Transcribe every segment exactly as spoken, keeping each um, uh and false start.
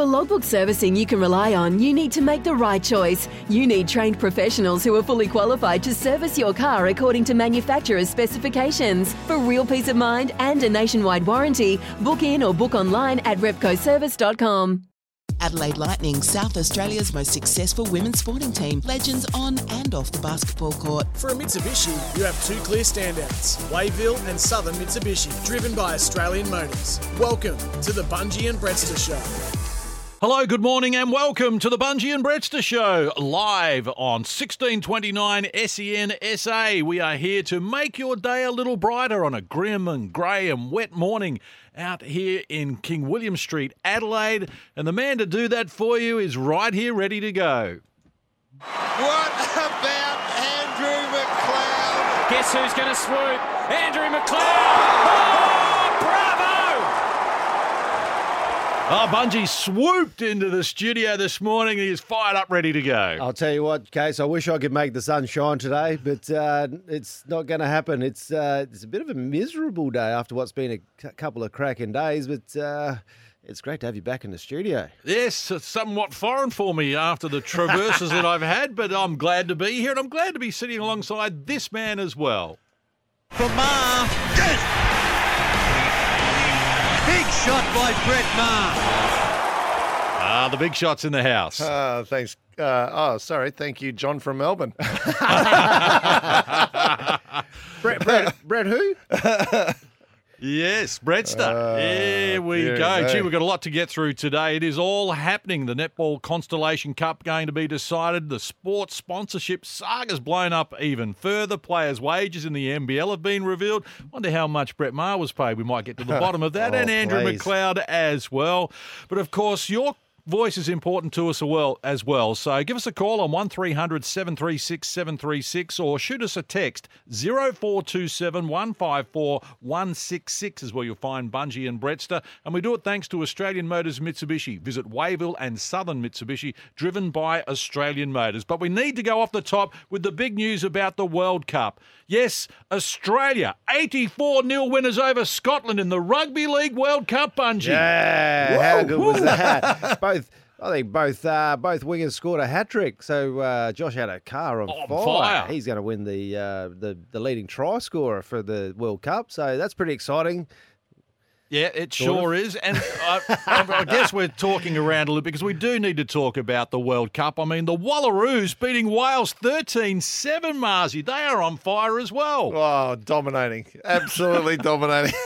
For logbook servicing you can rely on, you need to make the right choice. You need trained professionals who are fully qualified to service your car according to manufacturer's specifications. For real peace of mind and a nationwide warranty, book in or book online at repco service dot com. Adelaide Lightning, South Australia's most successful women's sporting team. Legends on and off the basketball court. For a Mitsubishi, you have two clear standouts, Wayville and Southern Mitsubishi, driven by Australian Motors. Welcome to the Bunji and Brettster Show. Hello, good morning and welcome to the Bunji and Brettster Show, live on sixteen twenty-nine S E N S A. We are here to make your day a little brighter on a grim and grey and wet morning out here in King William Street, Adelaide. And the man to do that for you is right here, ready to go. What about Andrew McLeod? Guess who's going to swoop? Andrew McLeod! Oh! Oh, Bunji swooped into the studio this morning. He is fired up, ready to go. I'll tell you what, Case, I wish I could make the sun shine today, but uh, it's not going to happen. It's uh, it's a bit of a miserable day after what's been a c- couple of cracking days, but uh, it's great to have you back in the studio. Yes, it's somewhat foreign for me after the traverses that I've had, but I'm glad to be here, and I'm glad to be sitting alongside this man as well. From Maher. Yes! Big shot by Brett Maher. Ah, the big shot's in the house. Uh, thanks. Uh, oh, sorry. Thank you, John from Melbourne. Brett, Brett, Brett who? Yes, Brettster. Uh, Here we yeah, go. Mate. Gee, we've got a lot to get through today. It is all happening. The Netball Constellation Cup going to be decided. The sports sponsorship saga's blown up even further. Players' wages in the N B L have been revealed. Wonder how much Brett Maher was paid. We might get to the bottom of that. oh, and Andrew please. McLeod as well. But, of course, your voice is important to us as well. So give us a call on one three hundred seven three six seven three six or shoot us a text zero four two seven one five four one six six is where you'll find Bunji and Brettster. And we do it thanks to Australian Motors Mitsubishi. Visit Wayville and Southern Mitsubishi, driven by Australian Motors. But we need to go off the top with the big news about the World Cup. Yes, Australia, eighty-four nil winners over Scotland in the Rugby League World Cup, Bunji. Yeah, whoa, how good whoa. was that? Both, I think both uh, both wingers scored a hat trick. So uh, Josh had a car on oh, fire. fire. He's going to win the, uh, the the leading try scorer for the World Cup. So that's pretty exciting. Yeah, it sort sure of. is. And I, I guess we're talking around a little because we do need to talk about the World Cup. I mean, the Wallaroos beating Wales thirteen seven, Marzi. They are on fire as well. Oh, dominating. Absolutely dominating.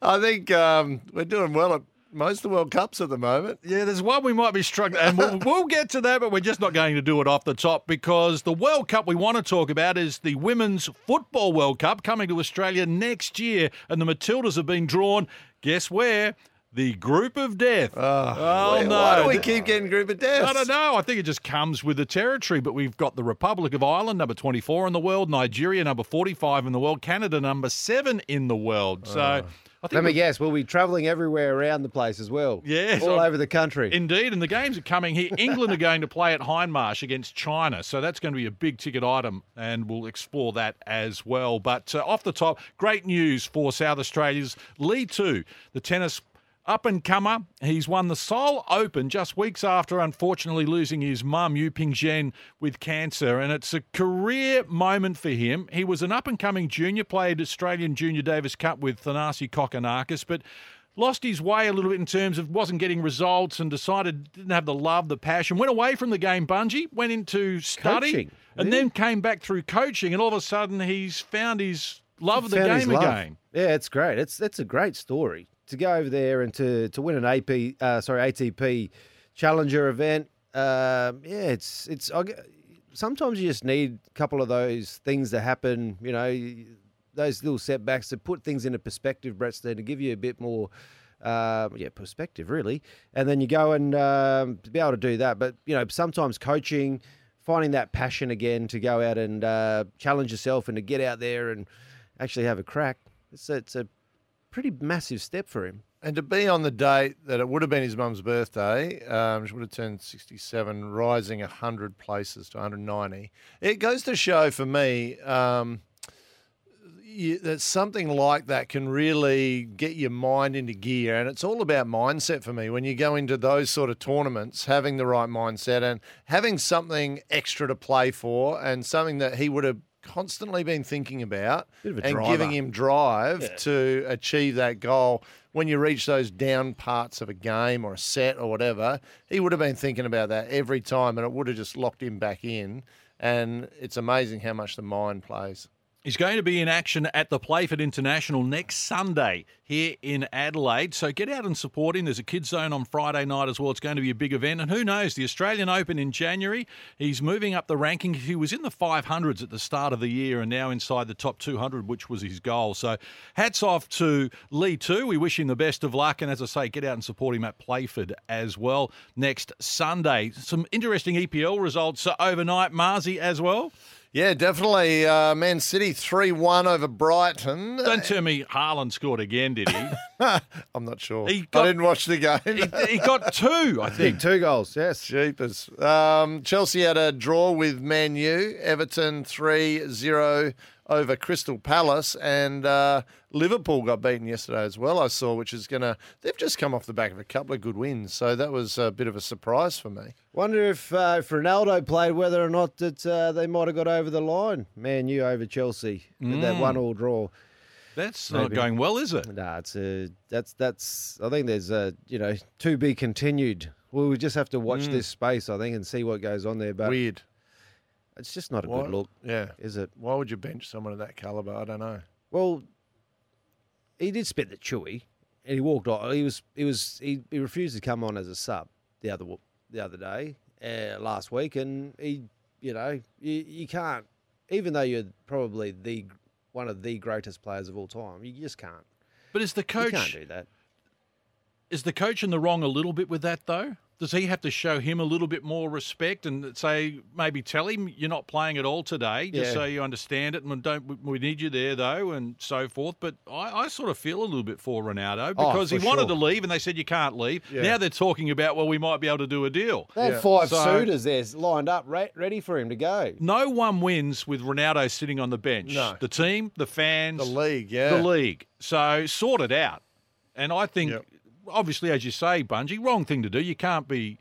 I think um, we're doing well at most of the World Cups at the moment. Yeah, there's one we might be struggling, and we'll, we'll get to that, but we're just not going to do it off the top because the World Cup we want to talk about is the Women's Football World Cup coming to Australia next year, and the Matildas have been drawn, guess where? The group of death. Oh, oh wait, no. Why do we keep getting group of death? I don't know. I think it just comes with the territory. But we've got the Republic of Ireland, number twenty-four in the world, Nigeria, number forty-five in the world, Canada, number seven in the world. So... Oh. I think Let me guess, we'll be travelling everywhere around the place as well. Yes. All over the country. Indeed, and the games are coming here. England are going to play at Hindmarsh against China, so that's going to be a big-ticket item, and we'll explore that as well. But uh, off the top, great news for South Australia's Lee Tu, the tennis up-and-comer. He's won the Seoul Open just weeks after, unfortunately, losing his mum, Yu Ping-Zhen, with cancer. And it's a career moment for him. He was an up-and-coming junior, played Australian Junior Davis Cup with Thanasi Kokkinakis, but lost his way a little bit in terms of wasn't getting results and decided didn't have the love, the passion. Went away from the game, Bunji, went into study, coaching, and yeah. then came back through coaching. And all of a sudden, he's found his love of the game again. Yeah, it's great. It's, it's a great story. To go over there and to, to win an A P, uh, sorry, A T P Challenger event, uh, yeah, it's it's. I, sometimes you just need a couple of those things to happen, you know, those little setbacks to put things into perspective, Brettster, to give you a bit more, uh, yeah, perspective really, and then you go and um, to be able to do that. But you know, sometimes coaching, finding that passion again to go out and uh, challenge yourself and to get out there and actually have a crack. It's it's a pretty massive step for him. And to be on the date that it would have been his mum's birthday, um, she would have turned sixty-seven, rising one hundred places to one hundred ninety. It goes to show for me, um, you, that something like that can really get your mind into gear, and it's all about mindset for me. When you go into those sort of tournaments, having the right mindset and having something extra to play for, and something that he would have constantly been thinking about and driver. giving him drive yeah. to achieve that goal. When you reach those down parts of a game or a set or whatever, he would have been thinking about that every time, and it would have just locked him back in. And it's amazing how much the mind plays. He's going to be in action at the Playford International next Sunday here in Adelaide. So get out and support him. There's a kids zone on Friday night as well. It's going to be a big event. And who knows, the Australian Open in January. He's moving up the ranking. He was in the five hundreds at the start of the year and now inside the top two hundred, which was his goal. So hats off to Lee too. We wish him the best of luck. And as I say, get out and support him at Playford as well next Sunday. Some interesting E P L results overnight, Marzi, as well. Yeah, definitely. Uh, Man City three one over Brighton. Don't tell me Haaland scored again, did he? I'm not sure. He got, I didn't watch the game. he, he got two, I think. Two goals, yes. Jeepers. Um, Chelsea had a draw with Man U. Everton three zero over Crystal Palace. And uh, Liverpool got beaten yesterday as well, I saw, which is going to – they've just come off the back of a couple of good wins. So that was a bit of a surprise for me. Wonder if, uh, if Ronaldo played, whether or not that uh, they might have got over the line. Man U over Chelsea with mm. that one-all draw. That's Maybe. not going well, is it? No, nah, it's a that's that's. I think there's a you know to be continued. Well, we just have to watch mm. this space, I think, and see what goes on there. But weird. It's just not a Why? good look. Yeah, is it? Why would you bench someone of that calibre? I don't know. Well, he did spit the chewy, and he walked off. He was he was he, he refused to come on as a sub the other. the other day, uh, last week, and he, you know, you, you can't, even though you're probably the one of the greatest players of all time, you just can't. But is the coach... You can't do that. Is the coach in the wrong a little bit with that, though? Does he have to show him a little bit more respect and say, maybe tell him you're not playing at all today, just yeah. so you understand it, and don't we need you there, though, and so forth. But I, I sort of feel a little bit for Ronaldo because oh, for he sure. wanted to leave, and they said you can't leave. Yeah. Now they're talking about, well, we might be able to do a deal. They had yeah. five so, suitors there lined up, re- ready for him to go. No one wins with Ronaldo sitting on the bench. No. The team, the fans. The league, yeah. The league. So sort it out. And I think... Yep. Obviously, as you say, Bunji, wrong thing to do. You can't be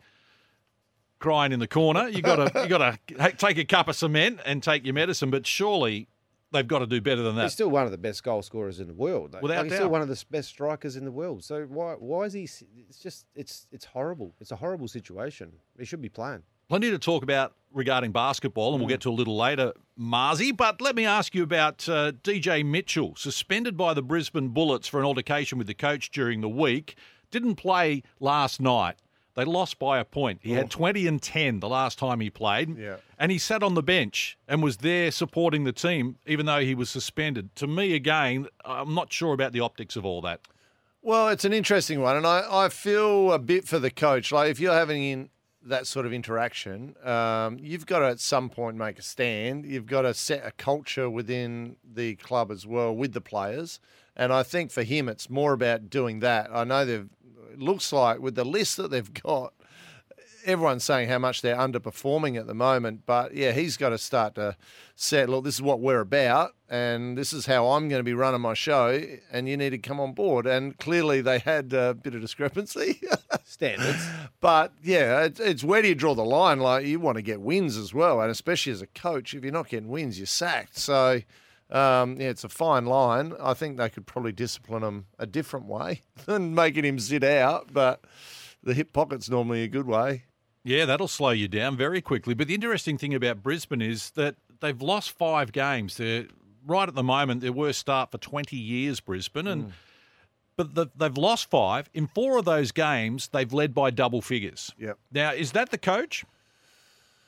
crying in the corner. You got to you got to take a cup of cement and take your medicine. But surely they've got to do better than that. He's still one of the best goal scorers in the world. Without doubt. He's still one of the best strikers in the world. So why why is he? It's just it's it's horrible. It's a horrible situation. He should be playing. Plenty to talk about regarding basketball, and we'll get to a little later, Marzi. But let me ask you about uh, D J Mitchell, suspended by the Brisbane Bullets for an altercation with the coach during the week. Didn't play last night. They lost by a point. He oh. had twenty and ten the last time he played. Yeah. And he sat on the bench and was there supporting the team, even though he was suspended. To me, again, I'm not sure about the optics of all that. Well, it's an interesting one, and I, I feel a bit for the coach. Like, if you're having in... that sort of interaction, um, you've got to at some point make a stand. You've got to set a culture within the club as well with the players. And I think for him, it's more about doing that. I know they've, it looks like with the list that they've got, everyone's saying how much they're underperforming at the moment. But, yeah, he's got to start to say, look, this is what we're about and this is how I'm going to be running my show and you need to come on board. And clearly they had a bit of discrepancy. Standards. But, yeah, it's, it's where do you draw the line? Like, you want to get wins as well, and especially as a coach, if you're not getting wins, you're sacked. So... Um, yeah, it's a fine line. I think they could probably discipline him a different way than making him sit out, but the hip pocket's normally a good way. Yeah, that'll slow you down very quickly. But the interesting thing about Brisbane is that they've lost five games. They're right at the moment, their worst start for twenty years, Brisbane. and mm. But the, they've lost five. In four of those games, they've led by double figures. Yep. Now, is that the coach?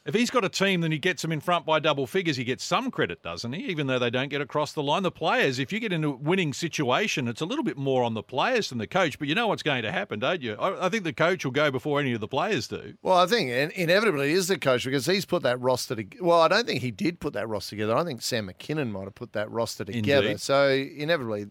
If he's got a team, then he gets them in front by double figures. He gets some credit, doesn't he? Even though they don't get across the line. The players, if you get into a winning situation, it's a little bit more on the players than the coach. But you know what's going to happen, don't you? I think the coach will go before any of the players do. Well, I think inevitably it is the coach because he's put that roster together. Well, I don't think he did put that roster together. I think Sam McKinnon might have put that roster together. Indeed. So inevitably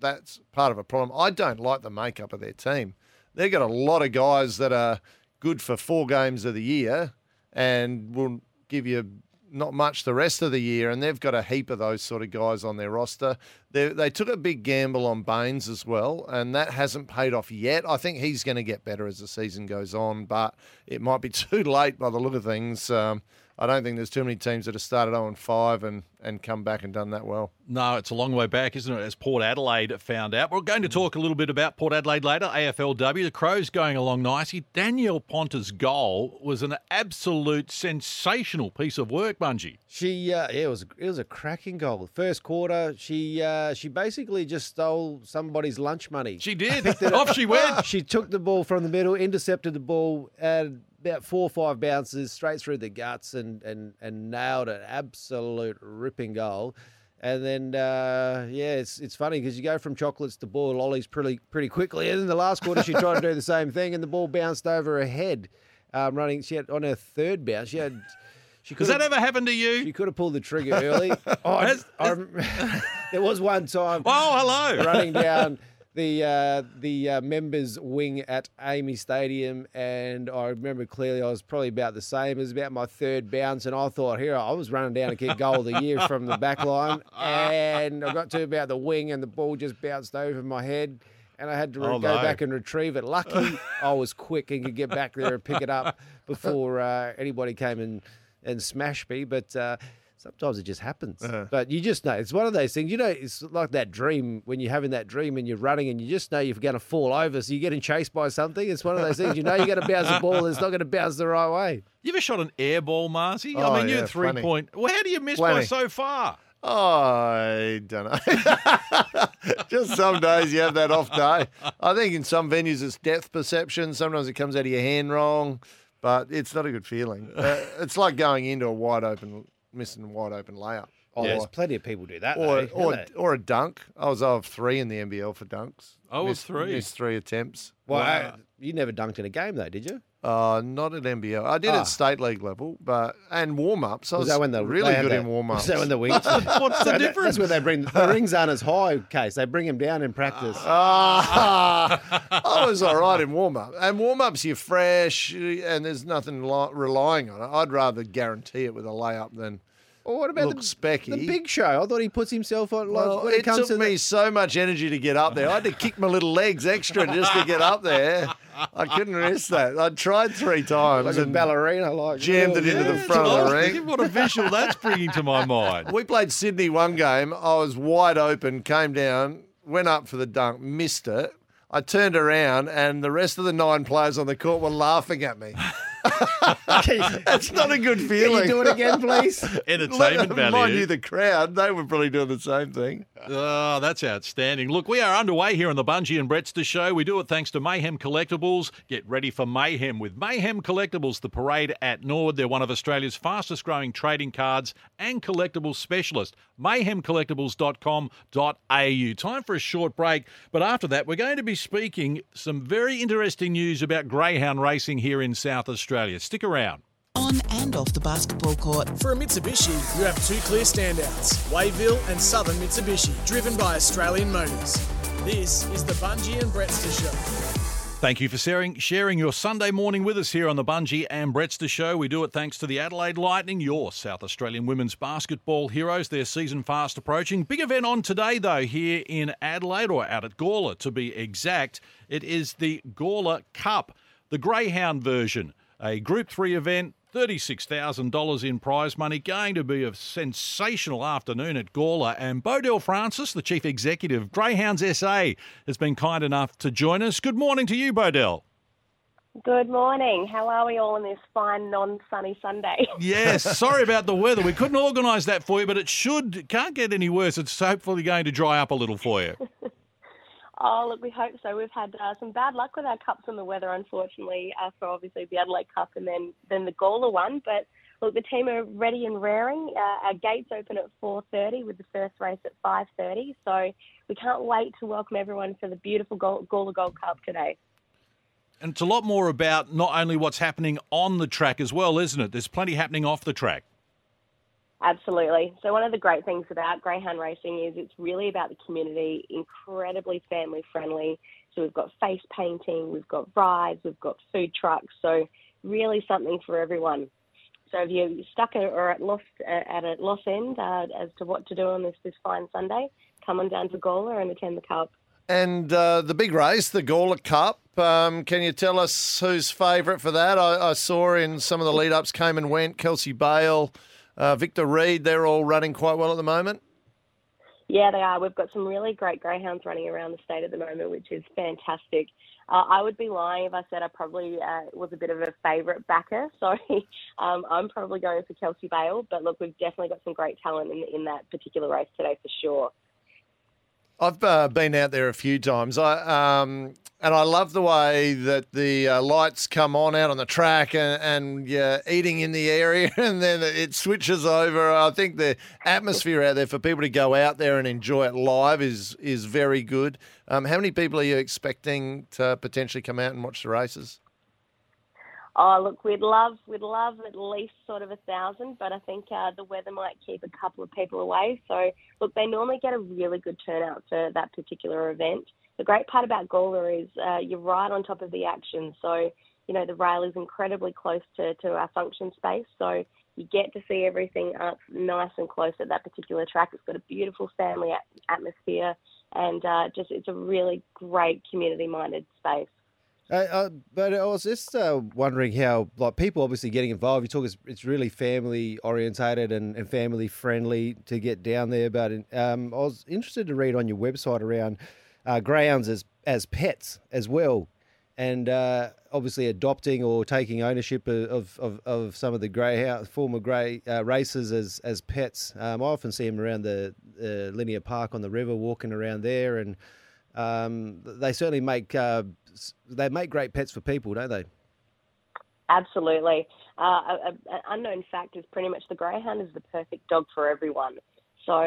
that's part of a problem. I don't like the makeup of their team. They've got a lot of guys that are good for four games of the year. And will give you not much the rest of the year, and they've got a heap of those sort of guys on their roster. They, they took a big gamble on Baines as well, and that hasn't paid off yet. I think he's going to get better as the season goes on, but it might be too late by the look of things. Um, I don't think there's too many teams that have started oh and five and, and come back and done that well. No, it's a long way back, isn't it, as Port Adelaide found out. We're going to talk a little bit about Port Adelaide later, A F L W. The Crows going along nicely. Danielle Ponta's goal was an absolute sensational piece of work, Bunji. She, uh, yeah, it was, it was a cracking goal. First quarter, she uh, she basically just stole somebody's lunch money. She did. Off she went. She took the ball from the middle, intercepted the ball, and about four or five bounces straight through the guts and, and, and nailed an absolute ripping goal. And then, uh, yeah, it's it's funny because you go from chocolates to ball lollies pretty pretty quickly. And in the last quarter, she tried to do the same thing, and the ball bounced over her head. Um, running, she had on her third bounce. She had. She Does that ever happen to you? She could have pulled the trigger early. Oh, has, I, has... there was one time. Oh, hello! Running down the uh, the uh, members' wing at Amy Stadium, and I remember clearly I was probably about the same. It was about my third bounce, and I thought, here, I was running down to kick goal of the year from the back line, and I got to about the wing, and the ball just bounced over my head, and I had to oh, go no. back and retrieve it. Lucky I was quick and could get back there and pick it up before uh, anybody came and, and smashed me, but... Uh, sometimes it just happens, uh-huh. but you just know. It's one of those things, you know, it's like that dream when you're having that dream and you're running and you just know you're going to fall over. So you're getting chased by something. It's one of those things, you know, you're going to bounce the ball. It's not going to bounce the right way. You ever shot an air ball, Marcy? Oh, I mean, yeah, you're three funny. point. Well, how do you miss Plenty. by so far? Oh, I don't know. Just some days you have that off day. I think in some venues it's depth perception. Sometimes it comes out of your hand wrong, but it's not a good feeling. Uh, it's like going into a wide open missing a wide open layup. Oh, yeah, there's plenty of people do that. Or though, or, or a dunk. I was oh of three in the N B L for dunks. Oh, missed, three. Missed three attempts. Well, wow. I, you never dunked in a game though, did you? Uh, not at N B L. I did oh. at state league level, but and warm ups. I was, was that when the, really good that, in warm ups. Was that when the wings? What's the difference? That's where they bring the rings aren't as high. Case they bring them down in practice. Ah, uh, uh, I was all right in warm up. And warm ups, you're fresh, and there's nothing li- relying on it. I'd rather guarantee it with a layup than. Or what about the, the Big Show? I thought he puts himself on. Like, well, when it, it comes took to me the... so much energy to get up there. I had to kick my little legs extra just to get up there. I couldn't risk that. I tried three times. Like and a ballerina, like jammed it yeah, into the front of the ring. What a visual that's bringing to my mind. We played Sydney one game. I was wide open, came down, went up for the dunk, missed it. I turned around, and the rest of the nine players on the court were laughing at me. That's not a good feeling. Can you do it again, please? Entertainment value. Mind you, the crowd, they were probably doing the same thing. Oh, that's outstanding. Look, we are underway here on the Bunji and Brettster Show. We do it thanks to Mayhem Collectibles. Get ready for mayhem with Mayhem Collectibles, the parade at Norwood. They're one of Australia's fastest-growing trading cards and collectibles specialist. mayhem collectibles dot com dot a u. Time for a short break, but after that, we're going to be speaking some very interesting news about greyhound racing here in South Australia. Australia. Stick around. On and off the basketball court. For a Mitsubishi, you have two clear standouts, Wayville and Southern Mitsubishi, driven by Australian Motors. This is the Bunji and Brettster Show. Thank you for sharing, sharing your Sunday morning with us here on the Bunji and Brettster Show. We do it thanks to the Adelaide Lightning, your South Australian women's basketball heroes. Their season fast approaching. Big event on today, though, here in Adelaide, or out at Gawler to be exact. It is the Gawler Cup, the Greyhound version. A Group three event, thirty-six thousand dollars in prize money, going to be a sensational afternoon at Gawler. And Bodelle Francis, the Chief Executive of Greyhounds S A, has been kind enough to join us. Good morning to you, Bodelle. Good morning. How are we all on this fine, non-sunny Sunday? Yes, sorry about the weather. We couldn't organise that for you, but it should, can't get any worse. It's hopefully going to dry up a little for you. Oh, look, we hope so. We've had uh, some bad luck with our cups and the weather, unfortunately, uh, for obviously the Adelaide Cup and then, then the Gawler one. But, look, the team are ready and raring. Uh, our gates open at four thirty with the first race at five thirty. So we can't wait to welcome everyone for the beautiful Gawler Gold Cup today. And it's a lot more about not only what's happening on the track as well, isn't it? There's plenty happening off the track. Absolutely. So one of the great things about greyhound racing is it's really about the community, incredibly family friendly. So we've got face painting, we've got rides, we've got food trucks. So really something for everyone. So if you're stuck or at loss at a loss end uh, as to what to do on this, this fine Sunday, come on down to Gawler and attend the Cup. And uh, the big race, the Gawler Cup, um, can you tell us who's favourite for that? I, I saw in some of the lead-ups came and went, Kelsey Bale, uh, Victor Reid, they're all running quite well at the moment. Yeah, they are. We've got some really great greyhounds running around the state at the moment, which is fantastic. Uh, I would be lying if I said I probably uh, was a bit of a favourite backer. Sorry, um, I'm probably going for Kelsey Bale. But look, we've definitely got some great talent in, in that particular race today for sure. I've uh, been out there a few times, I, um, and I love the way that the uh, lights come on out on the track and, and you're eating in the area and then it switches over. I think the atmosphere out there for people to go out there and enjoy it live is is very good. Um, how many people are you expecting to potentially come out and watch the races? Oh, look, we'd love we'd love at least sort of a thousand, but I think uh, the weather might keep a couple of people away. So, look, they normally get a really good turnout for that particular event. The great part about Gawler is uh, you're right on top of the action. So, you know, the rail is incredibly close to, to our function space. So you get to see everything up nice and close at that particular track. It's got a beautiful family atmosphere and uh, just it's a really great community-minded space. Uh, uh, but I was just uh, wondering how, like, people obviously getting involved. You talk, it's, it's really family orientated and, and family friendly to get down there. But um, I was interested to read on your website around uh, greyhounds as as pets as well, and uh, obviously adopting or taking ownership of of, of some of the greyhound former grey uh, races as as pets. Um, I often see them around the uh, Linear Park on the river, walking around there, and um, they certainly make. Uh, They make great pets for people, don't they? Absolutely. Uh, an unknown fact is pretty much the greyhound is the perfect dog for everyone. So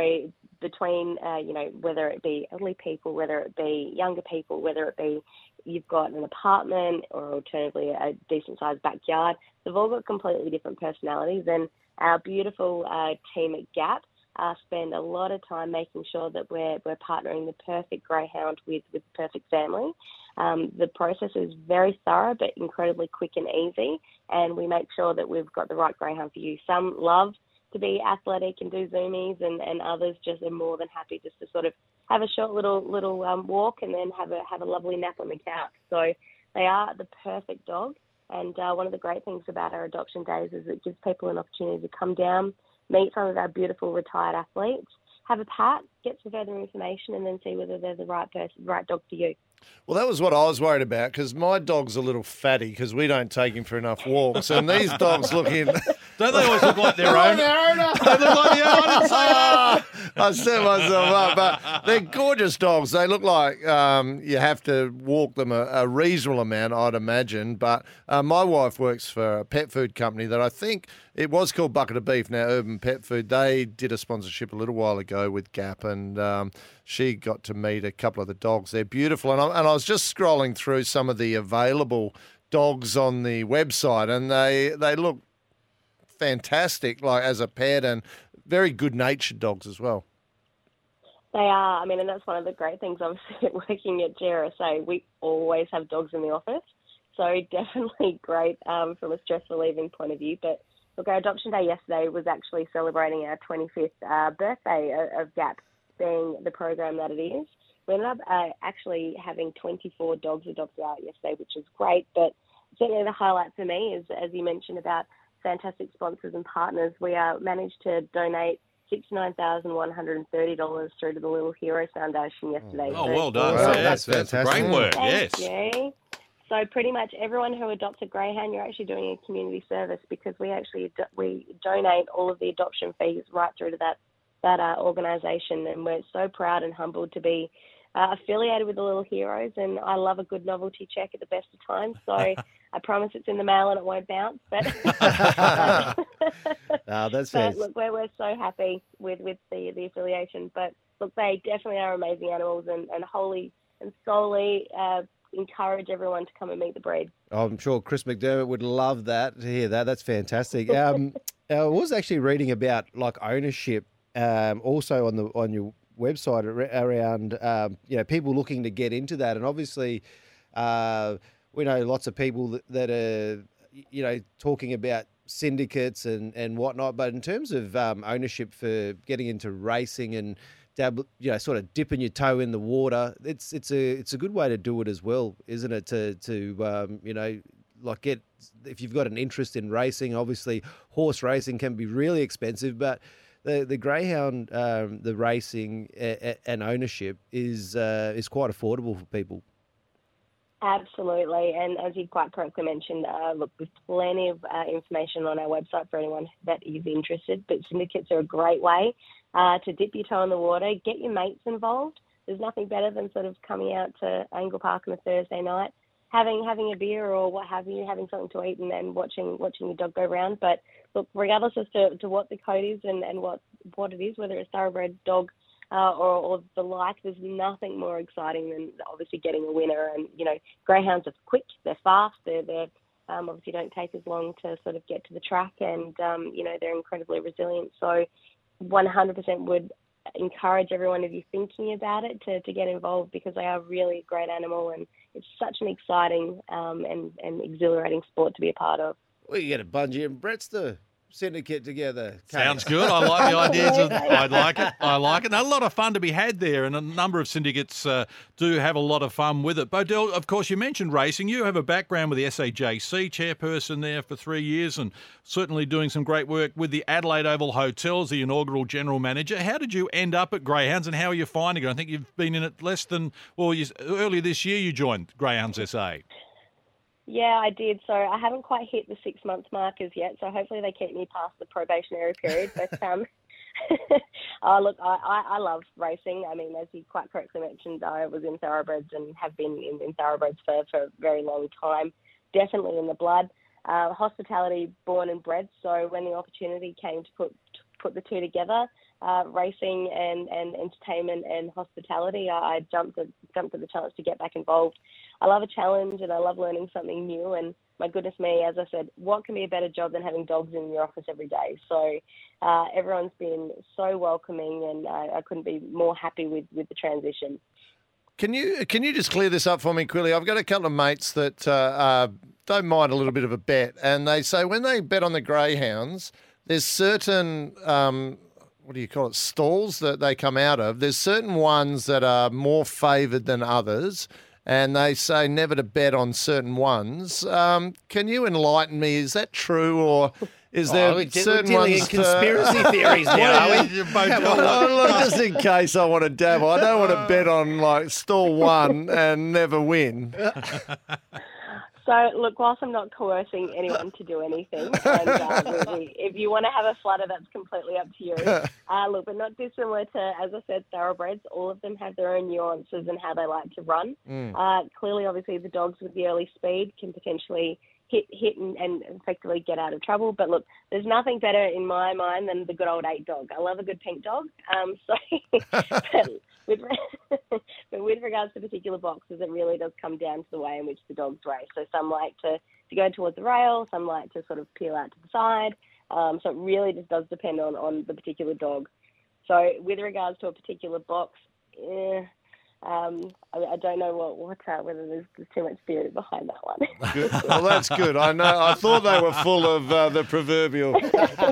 between, uh, you know, whether it be elderly people, whether it be younger people, whether it be you've got an apartment or alternatively a decent-sized backyard, they've all got completely different personalities. And our beautiful uh, team at GAP uh, spend a lot of time making sure that we're we're partnering the perfect greyhound with, with the perfect family. Um, the process is very thorough but incredibly quick and easy, and we make sure that we've got the right greyhound for you. Some love to be athletic and do zoomies, and, and others just are more than happy just to sort of have a short little little um, walk and then have a have a lovely nap on the couch. So they are the perfect dog, and uh, one of the great things about our adoption days is it gives people an opportunity to come down, meet some of our beautiful retired athletes, have a pat, get some further information, and then see whether they're the right person, right dog for you. Well, that was what I was worried about because my dog's a little fatty because we don't take him for enough walks, and these dogs look in. Don't they always look like their own? Their own. They look like their own. Oh, I set myself up, but they're gorgeous dogs. They look like um, you have to walk them a, a reasonable amount, I'd imagine. But uh, my wife works for a pet food company that I think it was called Bucket of Beef, now Urban Pet Food. They did a sponsorship a little while ago with GAP, and um, she got to meet a couple of the dogs. They're beautiful, and I, and I was just scrolling through some of the available dogs on the website, and they they look fantastic, like as a pet, and very good-natured dogs as well. They are. I mean, and that's one of the great things, obviously, working at G R S A. We always have dogs in the office, so definitely great um, from a stress relieving point of view. But look, our adoption day yesterday was actually celebrating our twenty-fifth uh, birthday of, of GAP being the program that it is. We ended up uh, actually having twenty-four dogs adopted out yesterday, which is great. But certainly the highlight for me is, as you mentioned about fantastic sponsors and partners, we uh, managed to donate sixty-nine thousand one hundred thirty dollars through to the Little Heroes Foundation yesterday. Oh, so well done. Wow, that's, that's fantastic. Great work, yes. Thank you. So pretty much everyone who adopts a greyhound, you're actually doing a community service because we actually do, we donate all of the adoption fees right through to that that uh, organisation, and we're so proud and humbled to be uh, affiliated with the Little Heroes. And I love a good novelty check at the best of times. So I promise it's in the mail and it won't bounce. But, no, that's but look, we're, we're so happy with, with the, the affiliation. But look, they definitely are amazing animals, and, and wholly and solely uh, encourage everyone to come and meet the breed. Oh, I'm sure Chris McDermott would love that to hear that. That's fantastic. Um, I was actually reading about like ownership um, also on the on your website around um, you know people looking to get into that, and obviously uh, we know lots of people that, that are you know, talking about syndicates and, and whatnot, but in terms of um, ownership for getting into racing and dab, you know, sort of dipping your toe in the water, it's it's a it's a good way to do it as well, isn't it? To to um, you know, like get if you've got an interest in racing. Obviously, horse racing can be really expensive, but the the greyhound, um, the racing a, a, and ownership is uh, is quite affordable for people. Absolutely, and as you quite correctly mentioned, uh, look, there's plenty of uh, information on our website for anyone that is interested, but syndicates are a great way uh, to dip your toe in the water, get your mates involved. There's nothing better than sort of coming out to Angle Park on a Thursday night, having having a beer or what have you, having something to eat and then watching watching your dog go round. But look, regardless as to, to what the code is and, and what, what it is, whether it's thoroughbred dog, Uh, or, or the like, there's nothing more exciting than obviously getting a winner. And, you know, greyhounds are quick, they're fast, they're, they're um, obviously don't take as long to sort of get to the track and, um, you know, they're incredibly resilient. So one hundred percent would encourage everyone, if you're thinking about it, to, to get involved, because they are really a great animal and it's such an exciting um, and, and exhilarating sport to be a part of. Well, you get a Bunji and Brettster syndicate together. Sounds good. I like the ideas. Of, I like it. I like it. And a lot of fun to be had there, and a number of syndicates uh, do have a lot of fun with it. Bodelle, of course, you mentioned racing. You have a background with the S A J C, chairperson there for three years and certainly doing some great work with the Adelaide Oval Hotels, the inaugural general manager. How did you end up at Greyhounds and how are you finding it? I think you've been in it less than, well, you, earlier this year you joined Greyhounds S A. Yeah, I did. So I haven't quite hit the six-month markers yet, so hopefully they keep me past the probationary period. But, um, oh, look, I, I, I love racing. I mean, as you quite correctly mentioned, I was in thoroughbreds and have been in, in thoroughbreds for, for a very long time, definitely in the blood. Uh, hospitality, born and bred, so when the opportunity came to put to put the two together, uh, racing and, and entertainment and hospitality, I, I jumped at, jumped at the chance to get back involved. I love a challenge and I love learning something new, and my goodness me, as I said, what can be a better job than having dogs in your office every day? So uh, everyone's been so welcoming and I, I couldn't be more happy with, with the transition. Can you can you just clear this up for me, Quilly? I've got a couple of mates that uh, uh, don't mind a little bit of a bet, and they say when they bet on the greyhounds, there's certain, um, what do you call it, stalls that they come out of. There's certain ones that are more favoured than others, and they say never to bet on certain ones. Um, can you enlighten me? Is that true, or is there oh, certain we're ones? We're dealing in conspiracy to... theories now, are we? Well, look, just in case I want to dabble, I don't want to bet on like stall one and never win. So, look, whilst I'm not coercing anyone to do anything, and uh, really, if you want to have a flutter, that's completely up to you. Uh, look, but not dissimilar to, as I said, thoroughbreds, all of them have their own nuances and how they like to run. Mm. Uh, clearly, obviously, the dogs with the early speed can potentially hit hit and, and effectively get out of trouble. But, look, there's nothing better in my mind than the good old eight dog. I love a good pink dog. Um, so... With, but with regards to particular boxes, it really does come down to the way in which the dogs race. So some like to, to go towards the rail, some like to sort of peel out to the side. Um, so it really just does depend on, on the particular dog. So with regards to a particular box, eh, um, I, I don't know what, what uh, whether there's, there's too much theory behind that one. Good. Well, that's good. I know. I thought they were full of uh, the proverbial.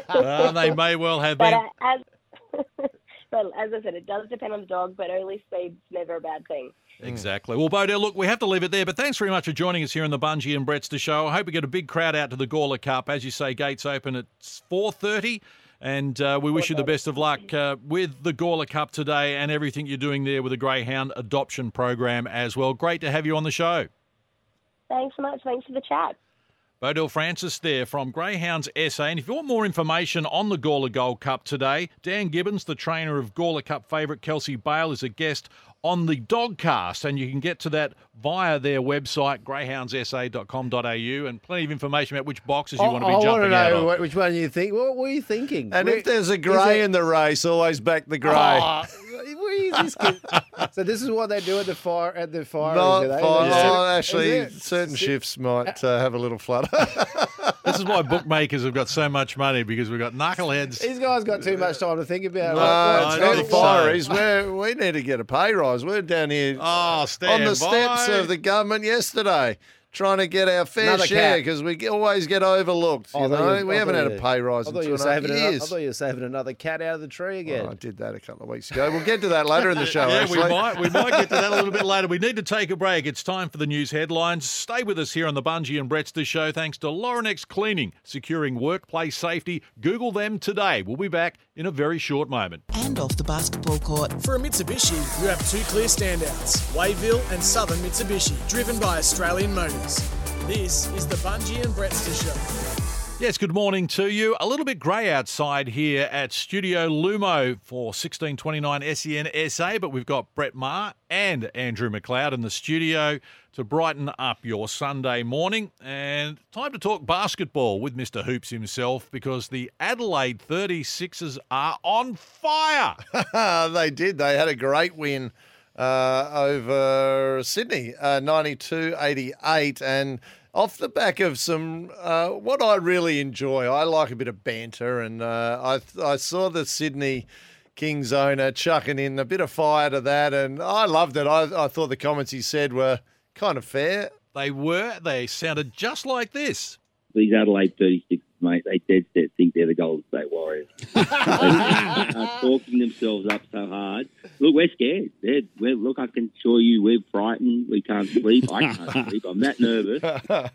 Uh, they may well have been. But, uh, as... But as I said, it does depend on the dog, but early speed's never a bad thing. Exactly. Well, Bodelle, look, we have to leave it there, but thanks very much for joining us here on the Bunji and Brettster Show. I hope we get a big crowd out to the Gawler Cup. As you say, gates open at four thirty, and uh, we wish you the best of luck uh, with the Gawler Cup today and everything you're doing there with the Greyhound Adoption Program as well. Great to have you on the show. Thanks so much. Thanks for the chat. Bodelle Francis there from Greyhounds S A. And if you want more information on the Gawler Gold Cup today, Dan Gibbons, the trainer of Gawler Cup favourite Kelsey Bale, is a guest on the Dogcast. And you can get to that via their website, greyhounds s a dot com dot a u, and plenty of information about which boxes you oh, want to be I jumping out of. I want to know which one you think. What were you thinking? And We're, if there's a grey in the race, always back the grey. Oh. So this is what they do at the fire at the fire. Not fire. Oh, actually, certain shifts might uh, have a little flutter. This is why bookmakers have got so much money, because we've got knuckleheads. These guys got too much time to think about. No, no, no fireys. So. We need to get a pay rise. We're down here oh, on the by. steps of the government yesterday. trying to get our fair Another share because we always get overlooked. You know? You, we I haven't had you, a pay rise in two and a half years. An, I thought you were saving another cat out of the tree again. Oh, I did that a couple of weeks ago. We'll get to that later in the show, yeah, actually. We might, we might get to that a little bit later. We need to take a break. It's time for the news headlines. Stay with us here on the Bunji and Brettster Show. Thanks to Laurenex Cleaning, securing workplace safety. Google them today. We'll be back in a very short moment. And off the basketball court. For a Mitsubishi, you have two clear standouts, Wayville and Southern Mitsubishi, driven by Australian Motors. This is the Bunji and Brettster Show. Yes, good morning to you. A little bit grey outside here at Studio Lumo for sixteen twenty-nine S E N S A, but we've got Brett Maher and Andrew McLeod in the studio to brighten up your Sunday morning. And time to talk basketball with Mister Hoops himself, because the Adelaide thirty-sixers are on fire. They did. They had a great win Uh, over Sydney, uh, ninety-two eighty-eight, and off the back of some, uh, what I really enjoy, I like a bit of banter, and uh, I, I saw the Sydney Kings owner chucking in a bit of fire to that, and I loved it. I, I thought the comments he said were kind of fair. They were. They sounded just like this. These Adelaide thirty-sixers, mate, they dead set think they're the Golden State Warriors. They are talking themselves up so hard. Look, we're scared. They're, we're, look, I can assure you we're frightened. We can't sleep. I can't sleep. I'm that nervous.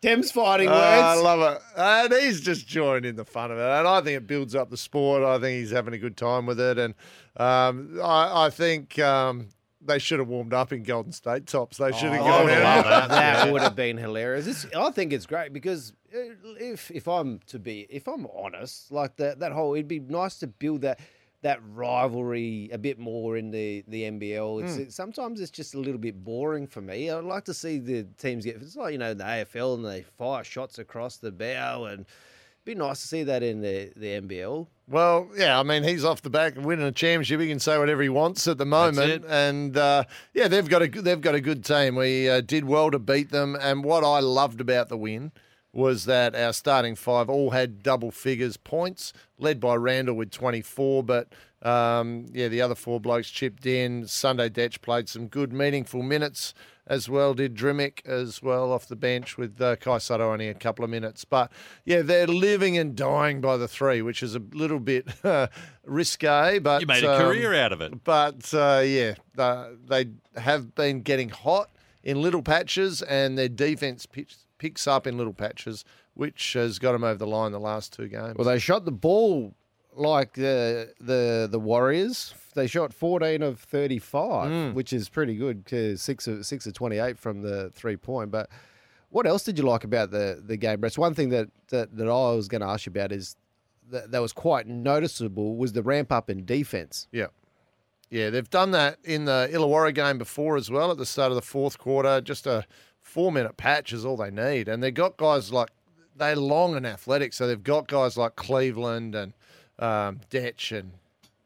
Dem's fighting words. Uh, I love it. And he's just joined in the fun of it. And I think it builds up the sport. I think he's having a good time with it. And um, I, I think... Um, They should have warmed up in Golden State tops. They should have oh, gone out. That, that would have been hilarious. It's, I think it's great because if if I'm to be if I'm honest, like that that whole, it'd be nice to build that that rivalry a bit more in the the N B L. It's, mm. it, sometimes it's just a little bit boring for me. I'd like to see the teams get. It's like, you know, the A F L and they fire shots across the bow, and it'd be nice to see that in the the N B L. Well, yeah, I mean, he's off the back winning a championship. He can say whatever he wants at the moment, and uh, yeah, they've got a they've got a good team. We uh, did well to beat them, and what I loved about the win was that our starting five all had double figures points, led by Randall with twenty-four. But um, yeah, the other four blokes chipped in. Sunday Detch played some good, meaningful minutes as well. Did Drimmick as well off the bench with uh, Kai Sato only a couple of minutes. But, yeah, they're living and dying by the three, which is a little bit uh, risque. But you made a um, career out of it. But, uh, yeah, uh, they have been getting hot in little patches, and their defence pitch, picks up in little patches, which has got them over the line the last two games. Well, they shot the ball like the the the Warriors. They shot fourteen of thirty-five, mm. which is pretty good, to six of six of twenty-eight from the three point. But what else did you like about the the game, Brett? One thing that, that, that I was going to ask you about is that, that was quite noticeable was the ramp up in defense. Yeah, yeah, they've done that in the Illawarra game before as well. At the start of the fourth quarter, just a four minute patch is all they need, and they got guys like they're long and athletic, so they've got guys like Cleveland and. Um, Detch and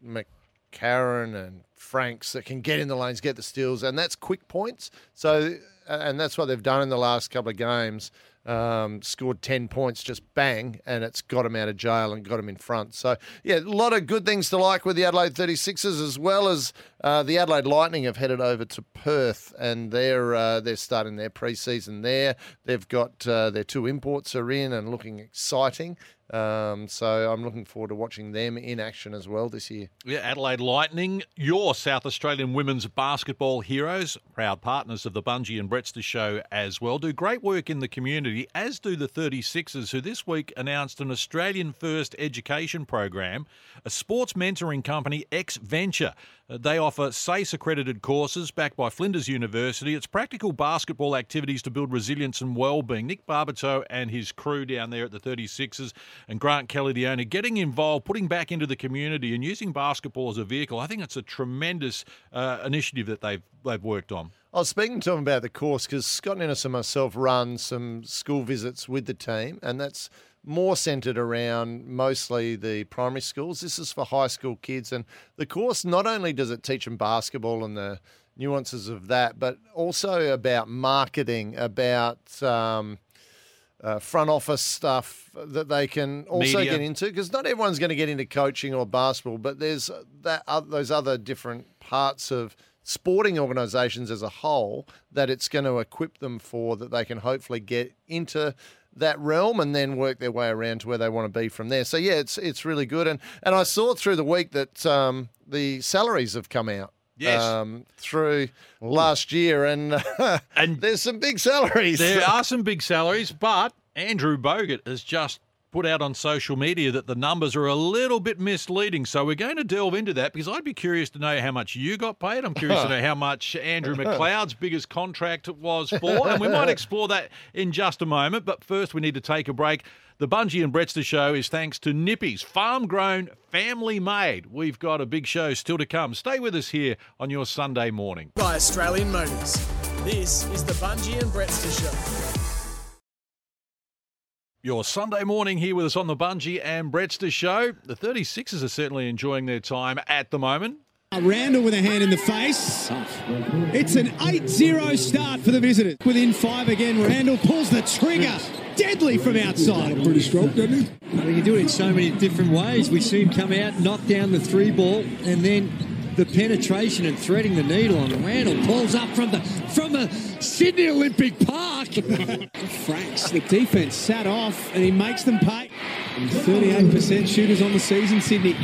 McCarron and Franks that can get in the lanes, get the steals, and that's quick points. So, and that's what they've done in the last couple of games. Um, scored ten points, just bang, and it's got them out of jail and got them in front. So, yeah, a lot of good things to like with the Adelaide thirty-sixers, as well as uh, the Adelaide Lightning have headed over to Perth, and they're uh, they're starting their pre-season there. They've got uh, their two imports are in and looking exciting. Um, so I'm looking forward to watching them in action as well this year. Yeah, Adelaide Lightning, your South Australian women's basketball heroes, proud partners of the Bunji and Brettster Show as well, do great work in the community, as do the thirty-sixers, who this week announced an Australian-first education program, a sports mentoring company, X-Venture. They offer S A C E-accredited courses backed by Flinders University. It's practical basketball activities to build resilience and well-being. Nick Barbato and his crew down there at the thirty-sixers and Grant Kelly, the owner, getting involved, putting back into the community and using basketball as a vehicle. I think it's a tremendous uh, initiative that they've, they've worked on. I was speaking to them about the course because Scott Innes and myself run some school visits with the team, and that's more centred around mostly the primary schools. This is for high school kids, and the course not only does it teach them basketball and the nuances of that, but also about marketing, about um, uh, front office stuff that they can also Media. get into, because not everyone's going to get into coaching or basketball, but there's that uh, those other different parts of sporting organisations as a whole that it's going to equip them for, that they can hopefully get into that realm and then work their way around to where they want to be from there. So, yeah, it's it's really good. And and I saw through the week that um, the salaries have come out. Yes. Um, through Ooh. last year, and, and there's some big salaries. There are some big salaries, but Andrew Bogut has just put out on social media that the numbers are a little bit misleading. So we're going to delve into that because I'd be curious to know how much you got paid. I'm curious to know how much Andrew McLeod's biggest contract was for, and we might explore that in just a moment. But first, we need to take a break. The Bunji and Brettster Show is thanks to Nippy's, farm-grown, family-made. We've got a big show still to come. Stay with us here on your Sunday morning. By Australian Motors, this is the Bunji and Brettster Show. Your Sunday morning here with us on the Bunji and Brettster Show. The thirty-sixers are certainly enjoying their time at the moment. Randall with a hand in the face. It's an eight zero start for the visitors. Within five again, Randall pulls the trigger. Deadly from outside. Pretty strong, doesn't he? He can do it in so many different ways. We see him come out, knock down the three ball, and then the penetration and threading the needle on Randall. Balls up from the from the Sydney Olympic Park. Franks, the defence sat off, and he makes them pay. thirty-eight percent shooters on the season, Sydney.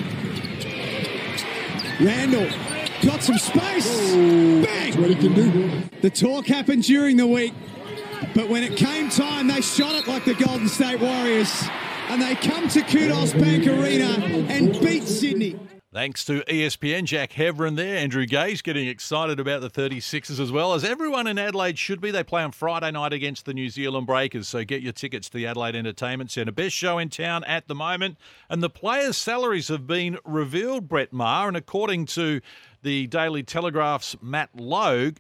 Randall got some space. Ooh, bang! That's what he can do. The talk happened during the week, but when it came time, they shot it like the Golden State Warriors, and they come to Kudos Bank Arena and beat Sydney. Thanks to E S P N, Jack Heverin there. Andrew Gay's getting excited about the thirty-sixers as well, as everyone in Adelaide should be. They play on Friday night against the New Zealand Breakers, so get your tickets to the Adelaide Entertainment Centre. Best show in town at the moment. And the players' salaries have been revealed, Brett Maher, and according to the Daily Telegraph's Matt Logue,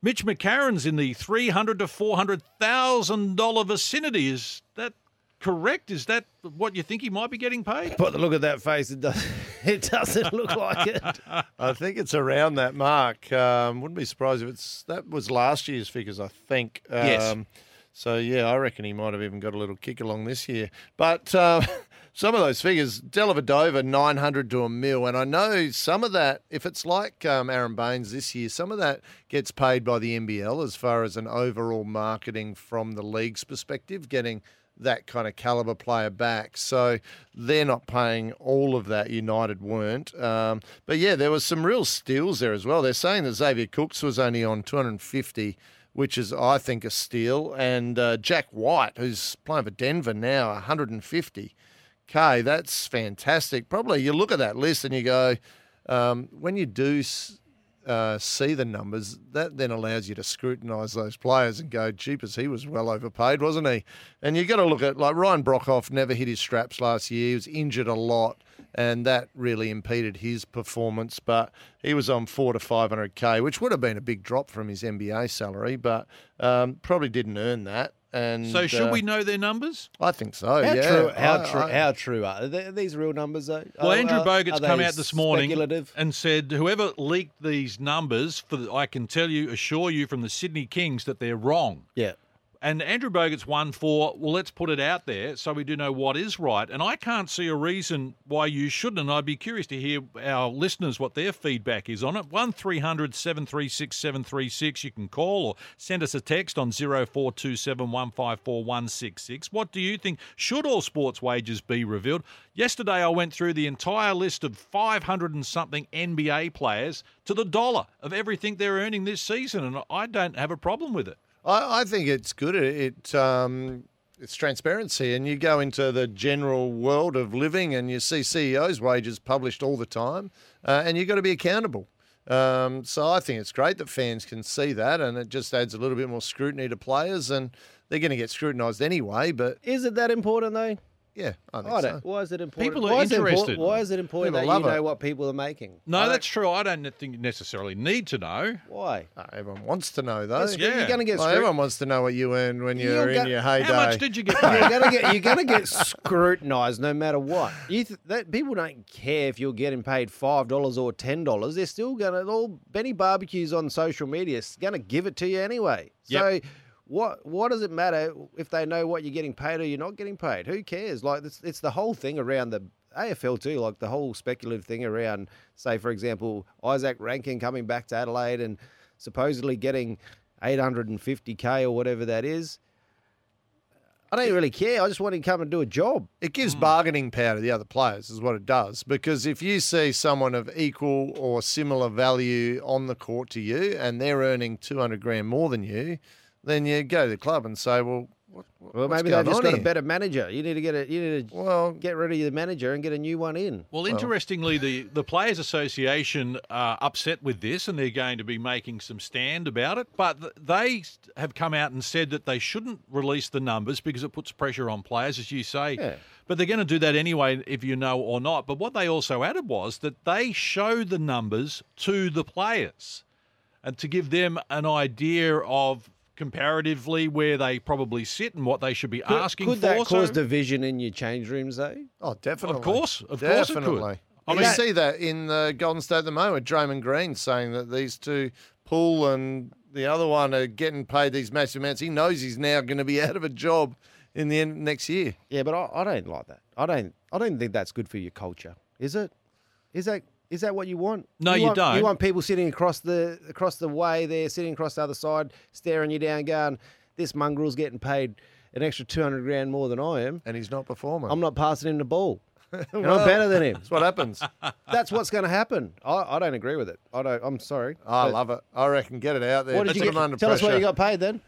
Mitch McCarron's in the three hundred thousand dollars to four hundred thousand dollars vicinity. Is that correct? Is that what you think he might be getting paid? But the look at that face, it, does, it doesn't look like it. I think it's around that mark. Um, wouldn't be surprised if it's that was last year's figures, I think. Um, yes. So, yeah, I reckon he might have even got a little kick along this year. But uh, some of those figures, Dellavedova, nine hundred to a mil. And I know some of that, if it's like um, Aaron Baines this year, some of that gets paid by the N B L as far as an overall marketing from the league's perspective, getting that kind of caliber player back. So they're not paying all of that. United weren't. Um, but, yeah, there was some real steals there as well. They're saying that Xavier Cooks was only on two hundred fifty, which is, I think, a steal. And uh, Jack White, who's playing for Denver now, one hundred fifty K. That's fantastic. Probably you look at that list and you go, um, when you do s- Uh, see the numbers, that then allows you to scrutinise those players and go, jeepers, he was well overpaid, wasn't he? And you got to look at, like, Ryan Brockhoff never hit his straps last year. He was injured a lot, and that really impeded his performance. But he was on four to five hundred K, which would have been a big drop from his N B A salary, but um, probably didn't earn that. And, so should uh, we know their numbers? I think so, how yeah. True, how, I, true, I, how true are, are these real numbers, though? Well, are, Andrew Bogut's come out this morning and said, whoever leaked these numbers, for the, I can tell you, assure you from the Sydney Kings that they're wrong. Yeah. And Andrew Bogut's one for, well, let's put it out there so we do know what is right. And I can't see a reason why you shouldn't. And I'd be curious to hear our listeners what their feedback is on it. one three hundred seven three six seven three six. You can call or send us a text on zero four two seven one five four one six six. What do you think? Should all sports wages be revealed? Yesterday I went through the entire list of five hundred and something N B A players to the dollar of everything they're earning this season. And I don't have a problem with it. I think it's good. It um, it's transparency, and you go into the general world of living and you see C E Os' wages published all the time, uh, and you've got to be accountable. Um, so I think it's great that fans can see that, and it just adds a little bit more scrutiny to players, and they're going to get scrutinised anyway. But is it that important, though? Yeah, I think I so. Why is it important? People are why interested. Why is it important people that you know it. What people are making? No, that's true. I don't think you necessarily need to know. Why? No, everyone wants to know, though. That's, yeah. You're going to get. Well, everyone wants to know what you earned when you're, you're in go- your heyday. How much did you get? You're going to get. You're going to get scrutinised no matter what. You th- that, people don't care if you're getting paid five dollars or ten dollars. They're still going to. All Benny Barbecue's on social media is going to give it to you anyway. Yep. So. What what does it matter if they know what you're getting paid or you're not getting paid? Who cares? Like it's, it's the whole thing around the A F L too, like the whole speculative thing around, say, for example, Isaac Rankin coming back to Adelaide and supposedly getting eight hundred fifty K or whatever that is. I don't really care. I just want him to come and do a job. It gives mm. bargaining power to the other players is what it does, because if you see someone of equal or similar value on the court to you and they're earning two hundred grand more than you, then you go to the club and say, well, what, what, well, maybe they've just got here? a better manager. You need to get a, you need to well, get rid of your manager and get a new one in. Well, well. interestingly, the, the Players Association are upset with this and they're going to be making some stand about it. But they have come out and said that they shouldn't release the numbers because it puts pressure on players, as you say. Yeah. But they're going to do that anyway, if you know or not. But what they also added was that they showed the numbers to the players and to give them an idea of comparatively where they probably sit and what they should be could, asking could for. Could that cause so? division in your change rooms, though? Oh, definitely. Of course. Of definitely. course it could. I mean, you that, see that in the Golden State at the moment, Draymond Green saying that these two, Poole and the other one, are getting paid these massive amounts. He knows he's now going to be out of a job in the end next year. Yeah, but I, I don't like that. I don't I don't think that's good for your culture. Is it? Is that... Is that what you want? No, you, you want, don't. You want people sitting across the across the way there, sitting across the other side, staring you down, going, this mongrel's getting paid an extra two hundred grand more than I am. And he's not performing. I'm not passing him the ball. And well, I'm better than him. That's what happens. That's what's going to happen. I, I don't agree with it. I don't, I'm sorry. I love it. I reckon get it out there. What did you get, under tell pressure. us what you got paid then.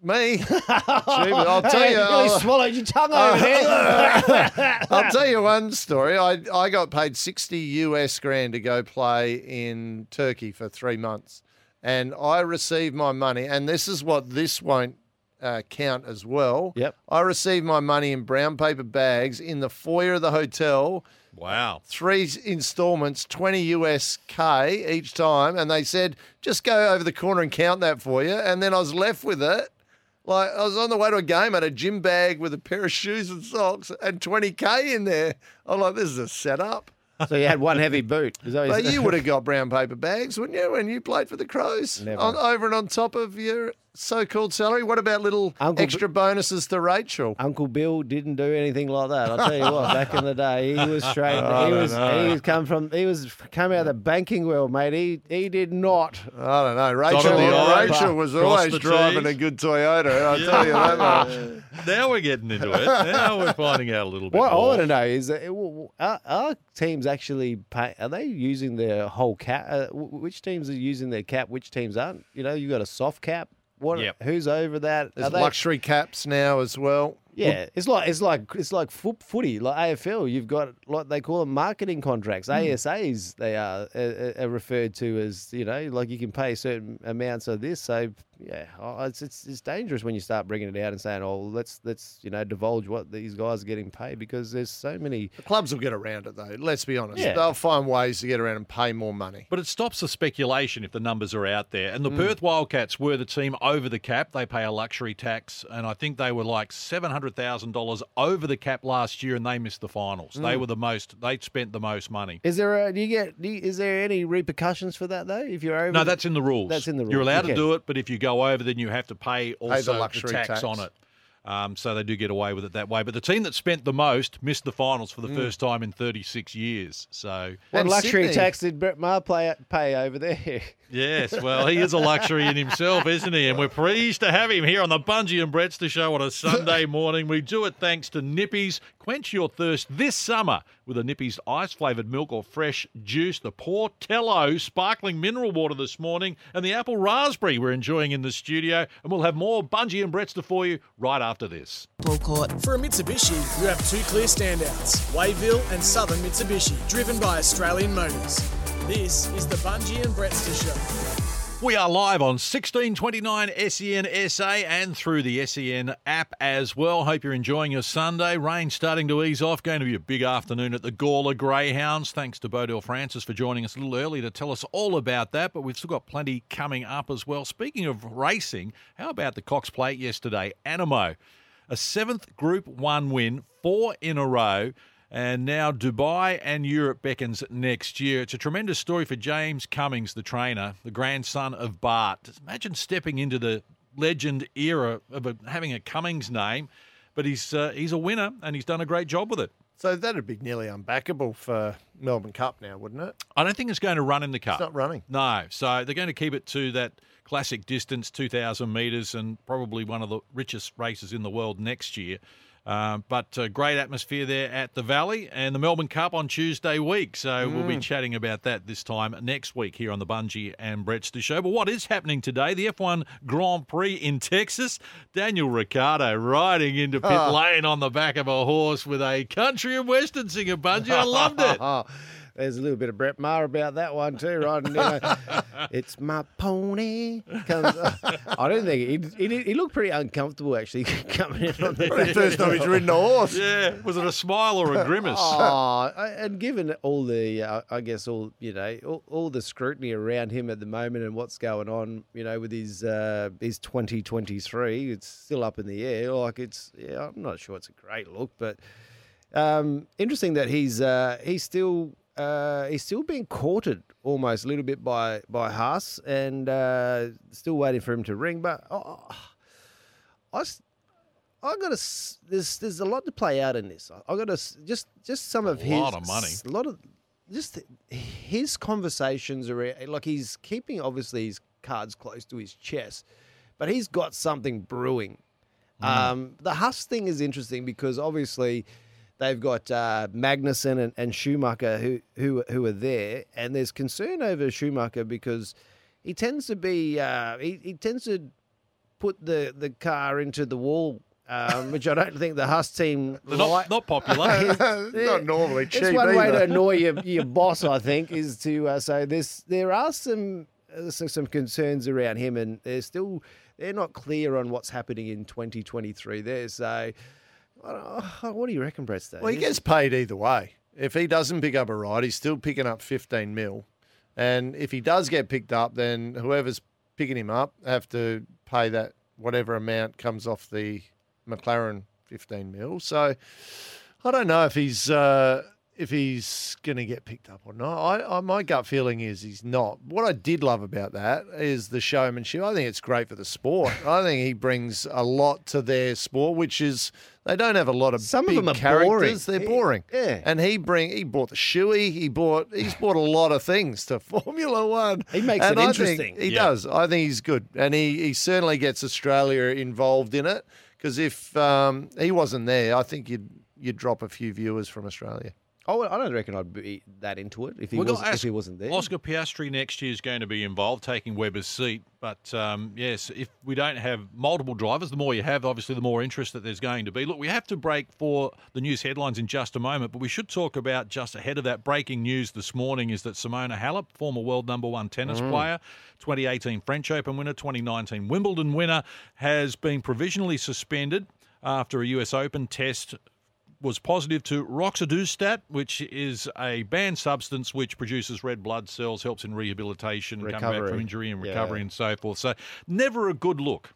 Me, Gee, I'll tell hey, you. You really swallowed your tongue over there. I'll tell you one story. I I got paid sixty U S grand to go play in Turkey for three months, and I received my money. And this is what this won't uh, count as well. Yep, I received my money in brown paper bags in the foyer of the hotel. Wow. Three installments, twenty U S K each time, and they said just go over the corner and count that for you. And then I was left with it. Like, I was on the way to a game, I had a gym bag with a pair of shoes and socks and twenty K in there. I'm like, this is a setup. So you had one heavy boot. Is that what you, you would have got brown paper bags, wouldn't you, when you played for the Crows? Never. On, over and on top of your so-called salary. What about little Uncle extra B- bonuses to Rachel? Uncle Bill didn't do anything like that. I'll tell you what. Back in the day, he was straight. He was know. he was come from he was come out of the banking world, mate. He he did not. I don't know. Rachel, eye, Rachel was always driving a good Toyota. I'll yeah. tell you that much. Now we're getting into it. Now we're finding out a little bit. What more I want to know is that our, our teams actually pay. Are they using their whole cap? Uh, which teams are using their cap? Which teams aren't? You know, you got a soft cap. What? Yep. Who's over that? There's they... luxury caps now as well. Yeah, it's like it's like it's like foot, footy, like A F L. You've got like they call them marketing contracts, mm. A S As. They are, are, are referred to as, you know, like you can pay certain amounts of this. So yeah, oh, it's, it's it's dangerous when you start bringing it out and saying, oh, let's let's you know divulge what these guys are getting paid, because there's so many. The clubs will get around it though. Let's be honest, yeah. they'll find ways to get around and pay more money. But it stops the speculation if the numbers are out there. And the mm. Perth Wildcats were the team over the cap. They pay a luxury tax, and I think they were like seven hundred. one hundred thousand dollars over the cap last year, and they missed the finals. Mm. They were the most. They spent the most money. Is there a? Do you get? Do you, is there any repercussions for that though? If you're over, no, the, that's in the rules. That's in the rules. You're allowed you to do it, but if you go over, then you have to pay also pay the luxury the tax, tax on it. Um, so they do get away with it that way. But the team that spent the most missed the finals for the mm. first time in thirty-six years. So what and luxury Sydney. tax did Brett Maher pay, pay over there? Yes, well, he is a luxury in himself, isn't he? And we're pleased to have him here on the Bunji and Brettster Show on a Sunday morning. We do it thanks to Nippies. Quench your thirst this summer with a Nippies ice-flavoured milk or fresh juice, the Portillo sparkling mineral water this morning, and the apple raspberry we're enjoying in the studio. And we'll have more Bunji and Brettster for you right after. After this. For a Mitsubishi, you have two clear standouts, Wayville and Southern Mitsubishi, driven by Australian Motors. This is the Bunji and Brettster Show. We are live on sixteen twenty-nine S E N S A and through the S E N app as well. Hope you're enjoying your Sunday. Rain starting to ease off. Going to be a big afternoon at the Gawler Greyhounds. Thanks to Bodelle Francis for joining us a little early to tell us all about that, but we've still got plenty coming up as well. Speaking of racing, how about the Cox Plate yesterday? Animo, a seventh Group one win, four in a row. And now Dubai and Europe beckons next year. It's a tremendous story for James Cummings, the trainer, the grandson of Bart. Just imagine stepping into the legend era of a, having a Cummings name, but he's uh, he's a winner and he's done a great job with it. So that'd be nearly unbackable for Melbourne Cup now, wouldn't it? I don't think it's going to run in the Cup. It's not running. No. So they're going to keep it to that classic distance, two thousand metres, and probably one of the richest races in the world next year. Uh, but uh, great atmosphere there at the Valley and the Melbourne Cup on Tuesday week. So mm. we'll be chatting about that this time next week here on the Bunji and Brettster Show. But what is happening today? The F one Grand Prix in Texas. Daniel Ricciardo riding into pit oh. lane on the back of a horse with a country and western singer, Bunji. I loved it. There's a little bit of Brett Maher about that one too, right? And, you know, it's my pony. Comes, uh, I don't think he, he, he looked pretty uncomfortable actually coming in on the first time he's ridden a horse. Yeah, was it a smile or a grimace? Oh, and given all the, uh, I guess all you know, all, all the scrutiny around him at the moment and what's going on, you know, with his uh, his twenty twenty-three, it's still up in the air. Like it's, yeah, I'm not sure it's a great look, but um, interesting that he's uh, he's still. Uh, he's still being courted almost a little bit by, by Haas and uh, still waiting for him to ring. But oh, I, I got to there's there's a lot to play out in this. I got to just just some of a his a lot of money, a lot of just his conversations around. Like he's keeping obviously his cards close to his chest, but he's got something brewing. Mm. Um, the Haas thing is interesting because obviously. They've got uh, Magnussen and, and Schumacher who, who who are there, and there's concern over Schumacher because he tends to be uh, he, he tends to put the, the car into the wall, um, which I don't think the Haas team like. not, not popular, it's, not normally cheap. It's one either. way to annoy your, your boss, I think, is to uh, so there's there are some uh, some concerns around him, and they're still they're not clear on what's happening in twenty twenty-three there, so. What do you reckon, Brettster? Well, he gets paid either way. If he doesn't pick up a ride, he's still picking up fifteen mil. And if he does get picked up, then whoever's picking him up have to pay that whatever amount comes off the McLaren fifteen mil. So I don't know if he's uh, if he's going to get picked up or not. I, I my gut feeling is he's not. What I did love about that is the showmanship. I think it's great for the sport. I think he brings a lot to their sport, which is... They don't have a lot of Some big of them are characters. Boring. They're boring. Yeah. And he bring he bought the shoey. He bought he's bought a lot of things to Formula One. He makes and it I interesting. He yeah. does. I think he's good, and he, he certainly gets Australia involved in it. Because if um, he wasn't there, I think you'd you'd drop a few viewers from Australia. Oh, I don't reckon I'd be that into it if he, was, ask, if he wasn't there. Oscar Piastri next year is going to be involved, taking Webber's seat. But, um, yes, if we don't have multiple drivers, the more you have, obviously, the more interest that there's going to be. Look, we have to break for the news headlines in just a moment, but we should talk about just ahead of that. Breaking news this morning is that Simona Halep, former world number one tennis mm. player, twenty eighteen French Open winner, twenty nineteen Wimbledon winner, has been provisionally suspended after a U S Open test was positive to roxadustat, which is a banned substance which produces red blood cells, helps in rehabilitation, recovery. Come back from injury and recovery yeah. and so forth. So never a good look.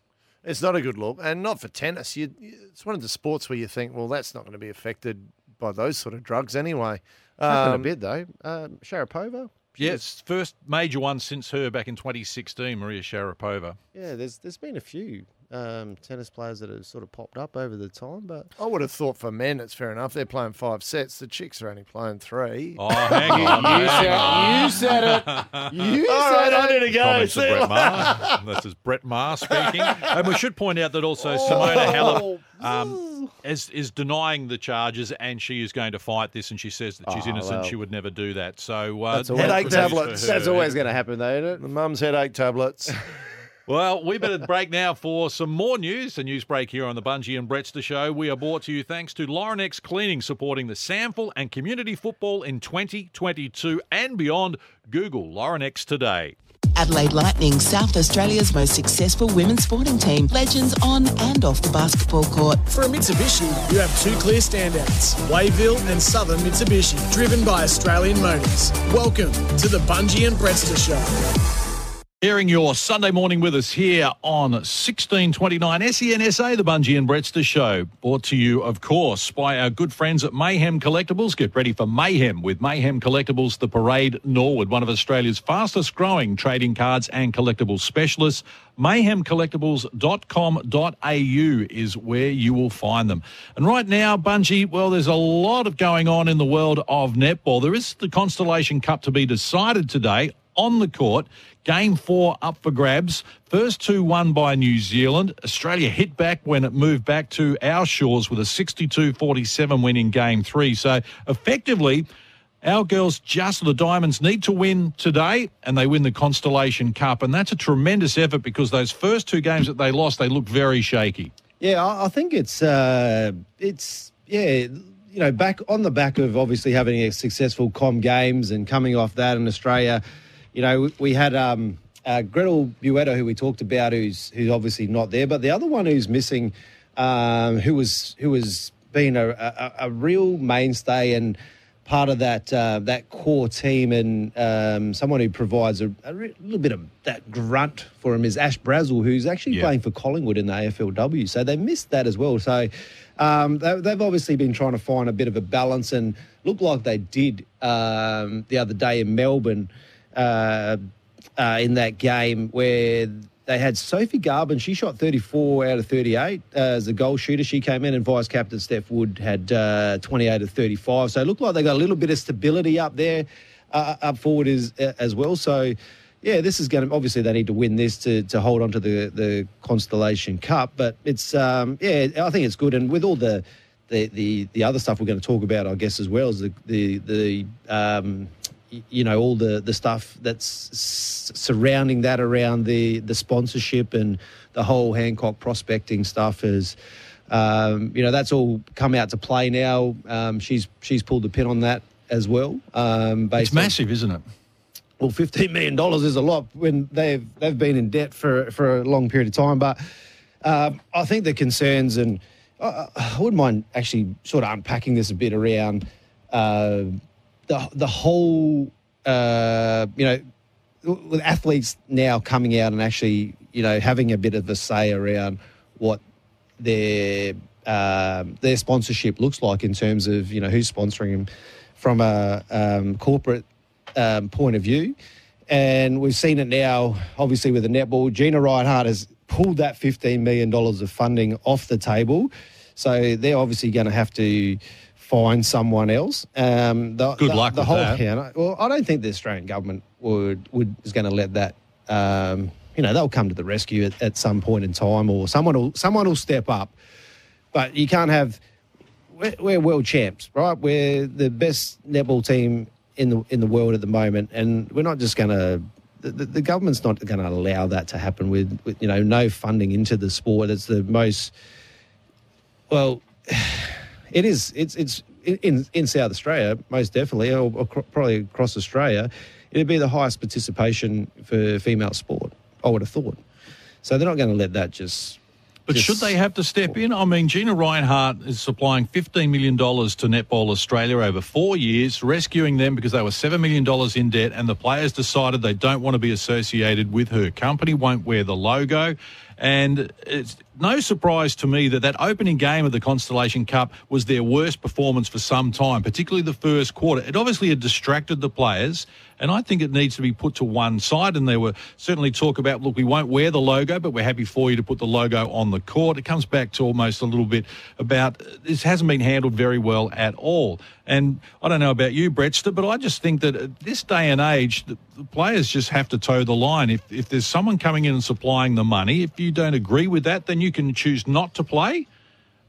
It's not a good look, and not for tennis. You, it's one of the sports where you think, well, that's not going to be affected by those sort of drugs anyway. Um, a bit, though. Um, Sharapova? Yes, first major one since her back in twenty sixteen, Maria Sharapova. Yeah, there's there's been a few. Um, tennis players that have sort of popped up over the time, but I would have thought for men it's fair enough. They're playing five sets. The chicks are only playing three. Oh, hang on! you, said, you said it. You All said right, it. I need to go. Comments of Brett Maher. This is Brett Maher speaking, and we should point out that also oh. Simona Halep. Um, is, is denying the charges, and she is going to fight this, and she says that she's oh, innocent. Well. She would never do that. So uh, that's headache tablets. That's always going to happen, though, isn't it? The mum's headache tablets. Well, we better break now for some more news. A news break here on the Bunji and Brettster Show. We are brought to you thanks to Laurenex Cleaning, supporting the sample and community football in twenty twenty-two and beyond. Google Laurenex today. Adelaide Lightning, South Australia's most successful women's sporting team. Legends on and off the basketball court. For a Mitsubishi, you have two clear standouts, Wayville and Southern Mitsubishi, driven by Australian Motors. Welcome to the Bunji and Brettster Show. Airing your Sunday morning with us here on sixteen twenty-nine S E N S A, the Bunji and Brettster Show. Brought to you, of course, by our good friends at Mayhem Collectibles. Get ready for mayhem with Mayhem Collectibles, the Parade Norwood, one of Australia's fastest-growing trading cards and collectibles specialists. mayhem collectibles dot com dot a u is where you will find them. And right now, Bungie, well, there's a lot of going on in the world of netball. There is the Constellation Cup to be decided today. On the court, game four up for grabs. First two won by New Zealand. Australia hit back when it moved back to our shores with a sixty-two forty-seven win in game three. So effectively, our girls, just the Diamonds, need to win today, and they win the Constellation Cup. And that's a tremendous effort because those first two games that they lost, they looked very shaky. Yeah, I think it's uh, it's yeah. You know, back on the back of obviously having a successful comm games and coming off that in Australia. You know, we had um, uh, Gretel Buetta, who we talked about, who's who's obviously not there. But the other one who's missing, um, who was who was being a, a, a real mainstay and part of that uh, that core team, and um, someone who provides a, a re- little bit of that grunt for him, is Ash Brazel, who's actually yeah. playing for Collingwood in the A F L W. So they missed that as well. So um, they, they've obviously been trying to find a bit of a balance, and looked like they did um, the other day in Melbourne. Uh, uh, in that game where they had Sophie Garban. She shot thirty-four out of thirty-eight uh, as a goal shooter. She came in, and vice-captain Steph Wood had uh, twenty-eight of thirty-five. So it looked like they got a little bit of stability up there, uh, up forward as, as well. So, yeah, this is going to – obviously they need to win this to, to hold on to the, the Constellation Cup. But it's um, – yeah, I think it's good. And with all the, the, the, the other stuff we're going to talk about, I guess, as well, is the, the – the, um, you know, all the, the stuff that's s- surrounding that around the, the sponsorship and the whole Hancock prospecting stuff is, um, you know, that's all come out to play now. Um, she's she's pulled the pin on that as well. Um, based it's massive, on, isn't it? Well, fifteen million dollars is a lot when they've they've been in debt for, for a long period of time. But um, I think the concerns, and I, I wouldn't mind actually sort of unpacking this a bit around uh, – The, the whole, uh, you know, with athletes now coming out and actually, you know, having a bit of a say around what their uh, their sponsorship looks like in terms of, you know, who's sponsoring them from a um, corporate um, point of view. And we've seen it now, obviously, with the netball. Gina Reinhardt has pulled that fifteen million dollars of funding off the table. So they're obviously going to have to find someone else. Um, the, Good the, luck the with whole, that. Yeah, well, I don't think the Australian government would, would is going to let that. Um, you know, they'll come to the rescue at, at some point in time, or someone will someone will step up. But you can't have. We're, we're world champs, right? We're the best netball team in the in the world at the moment, and we're not just going to. The, the government's not going to allow that to happen with, with you know no funding into the sport. It's the most. Well. It is. It's it's in in South Australia, most definitely, or, or probably across Australia, it'd be the highest participation for female sport, I would have thought. So they're not going to let that just. But just should they have to step in? I mean, Gina Reinhardt is supplying fifteen million dollars to Netball Australia over four years, rescuing them because they were seven million dollars in debt, and the players decided they don't want to be associated with her company, won't wear the logo. And it's no surprise to me that that opening game of the Constellation Cup was their worst performance for some time, particularly the first quarter. It obviously had distracted the players, and I think it needs to be put to one side. And there were certainly talk about, look, we won't wear the logo, but we're happy for you to put the logo on the court. It comes back to almost a little bit about this hasn't been handled very well at all. And I don't know about you, Brettster, but I just think that at this day and age, the players just have to toe the line. If if there's someone coming in and supplying the money, if you don't agree with that, then you can choose not to play.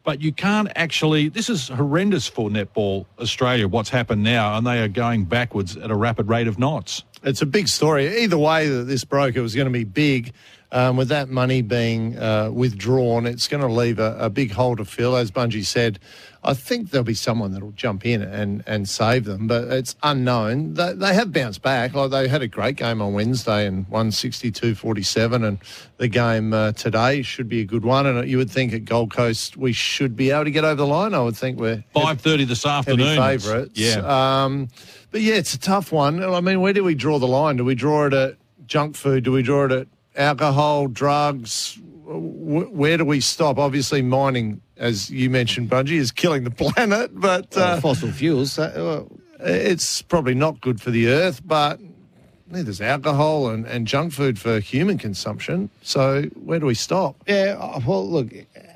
But you can't actually. This is horrendous for Netball Australia, what's happened now, and they are going backwards at a rapid rate of knots. It's a big story. Either way that this broke, it was going to be big. Um, with that money being uh, withdrawn, it's going to leave a, a big hole to fill. As Bungie said, I think there'll be someone that'll jump in and, and save them, but it's unknown. They, they have bounced back. Like they had a great game on Wednesday and won sixty-two forty-seven, and the game uh, today should be a good one. And you would think at Gold Coast we should be able to get over the line. I would think we're five thirty this afternoon. Favourites, yeah. Um, but yeah, it's a tough one. I mean, where do we draw the line? Do we draw it at junk food? Do we draw it at alcohol, drugs? W- where do we stop? Obviously, mining, as you mentioned, Bunji, is killing the planet, but... Uh, well, fossil fuels. Uh, it's probably not good for the earth, but there's alcohol and, and junk food for human consumption. So where do we stop? Yeah, well, look,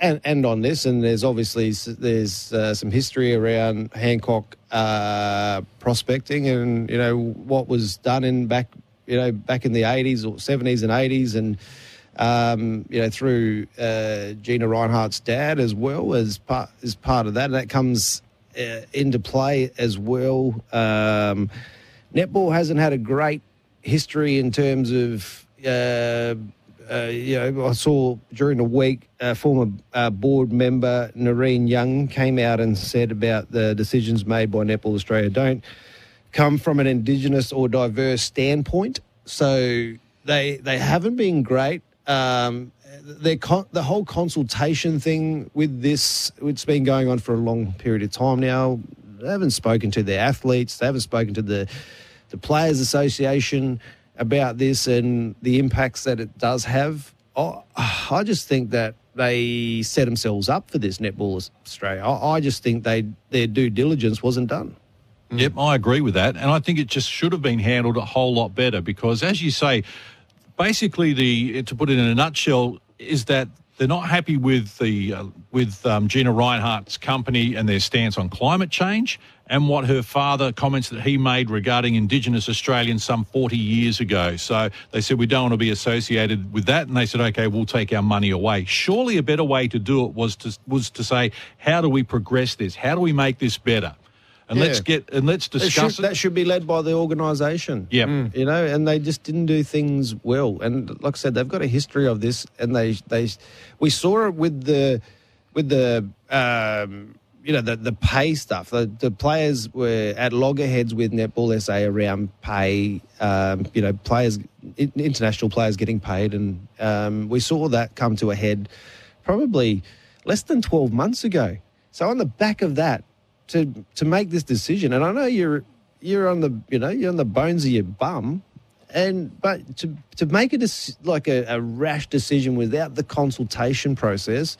and, and on this, and there's obviously there's uh, some history around Hancock uh, prospecting and, you know, what was done in back, you know, back in the eighties or seventies and eighties and, um, you know, through uh, Gina Rinehart's dad as well as part, as part of that. And that comes uh, into play as well. Um, netball hasn't had a great history in terms of, uh, uh, you know, I saw during the week uh, former uh, board member Noreen Young came out and said about the decisions made by Netball Australia don't come from an Indigenous or diverse standpoint. So they they haven't been great. Um, their con- the whole consultation thing with this, it's been going on for a long period of time now. They haven't spoken to their athletes. They haven't spoken to the the Players Association about this and the impacts that it does have. Oh, I just think that they set themselves up for this, Netball Australia. I, I just think they their due diligence wasn't done. Mm. Yep, I agree with that. And I think it just should have been handled a whole lot better because, as you say, basically, the to put it in a nutshell, is that they're not happy with the uh, with um, Gina Rinehart's company and their stance on climate change and what her father comments that he made regarding Indigenous Australians some forty years ago. So they said, we don't want to be associated with that. And they said, okay, we'll take our money away. Surely a better way to do it was to was to say, how do we progress this? How do we make this better? And yeah. let's get and let's discuss it. Should, it. That should be led by the organisation. Yeah, mm. you know, and they just didn't do things well. And like I said, they've got a history of this, and they they we saw it with the with the um, you know the the pay stuff. The, the players were at loggerheads with Netball S A around pay. Um, you know, players, international players getting paid, and um, we saw that come to a head probably less than twelve months ago. So on the back of that. To, to make this decision, and I know you're you're on the you know you're on the bones of your bum, and but to to make it dec- like a, a rash decision without the consultation process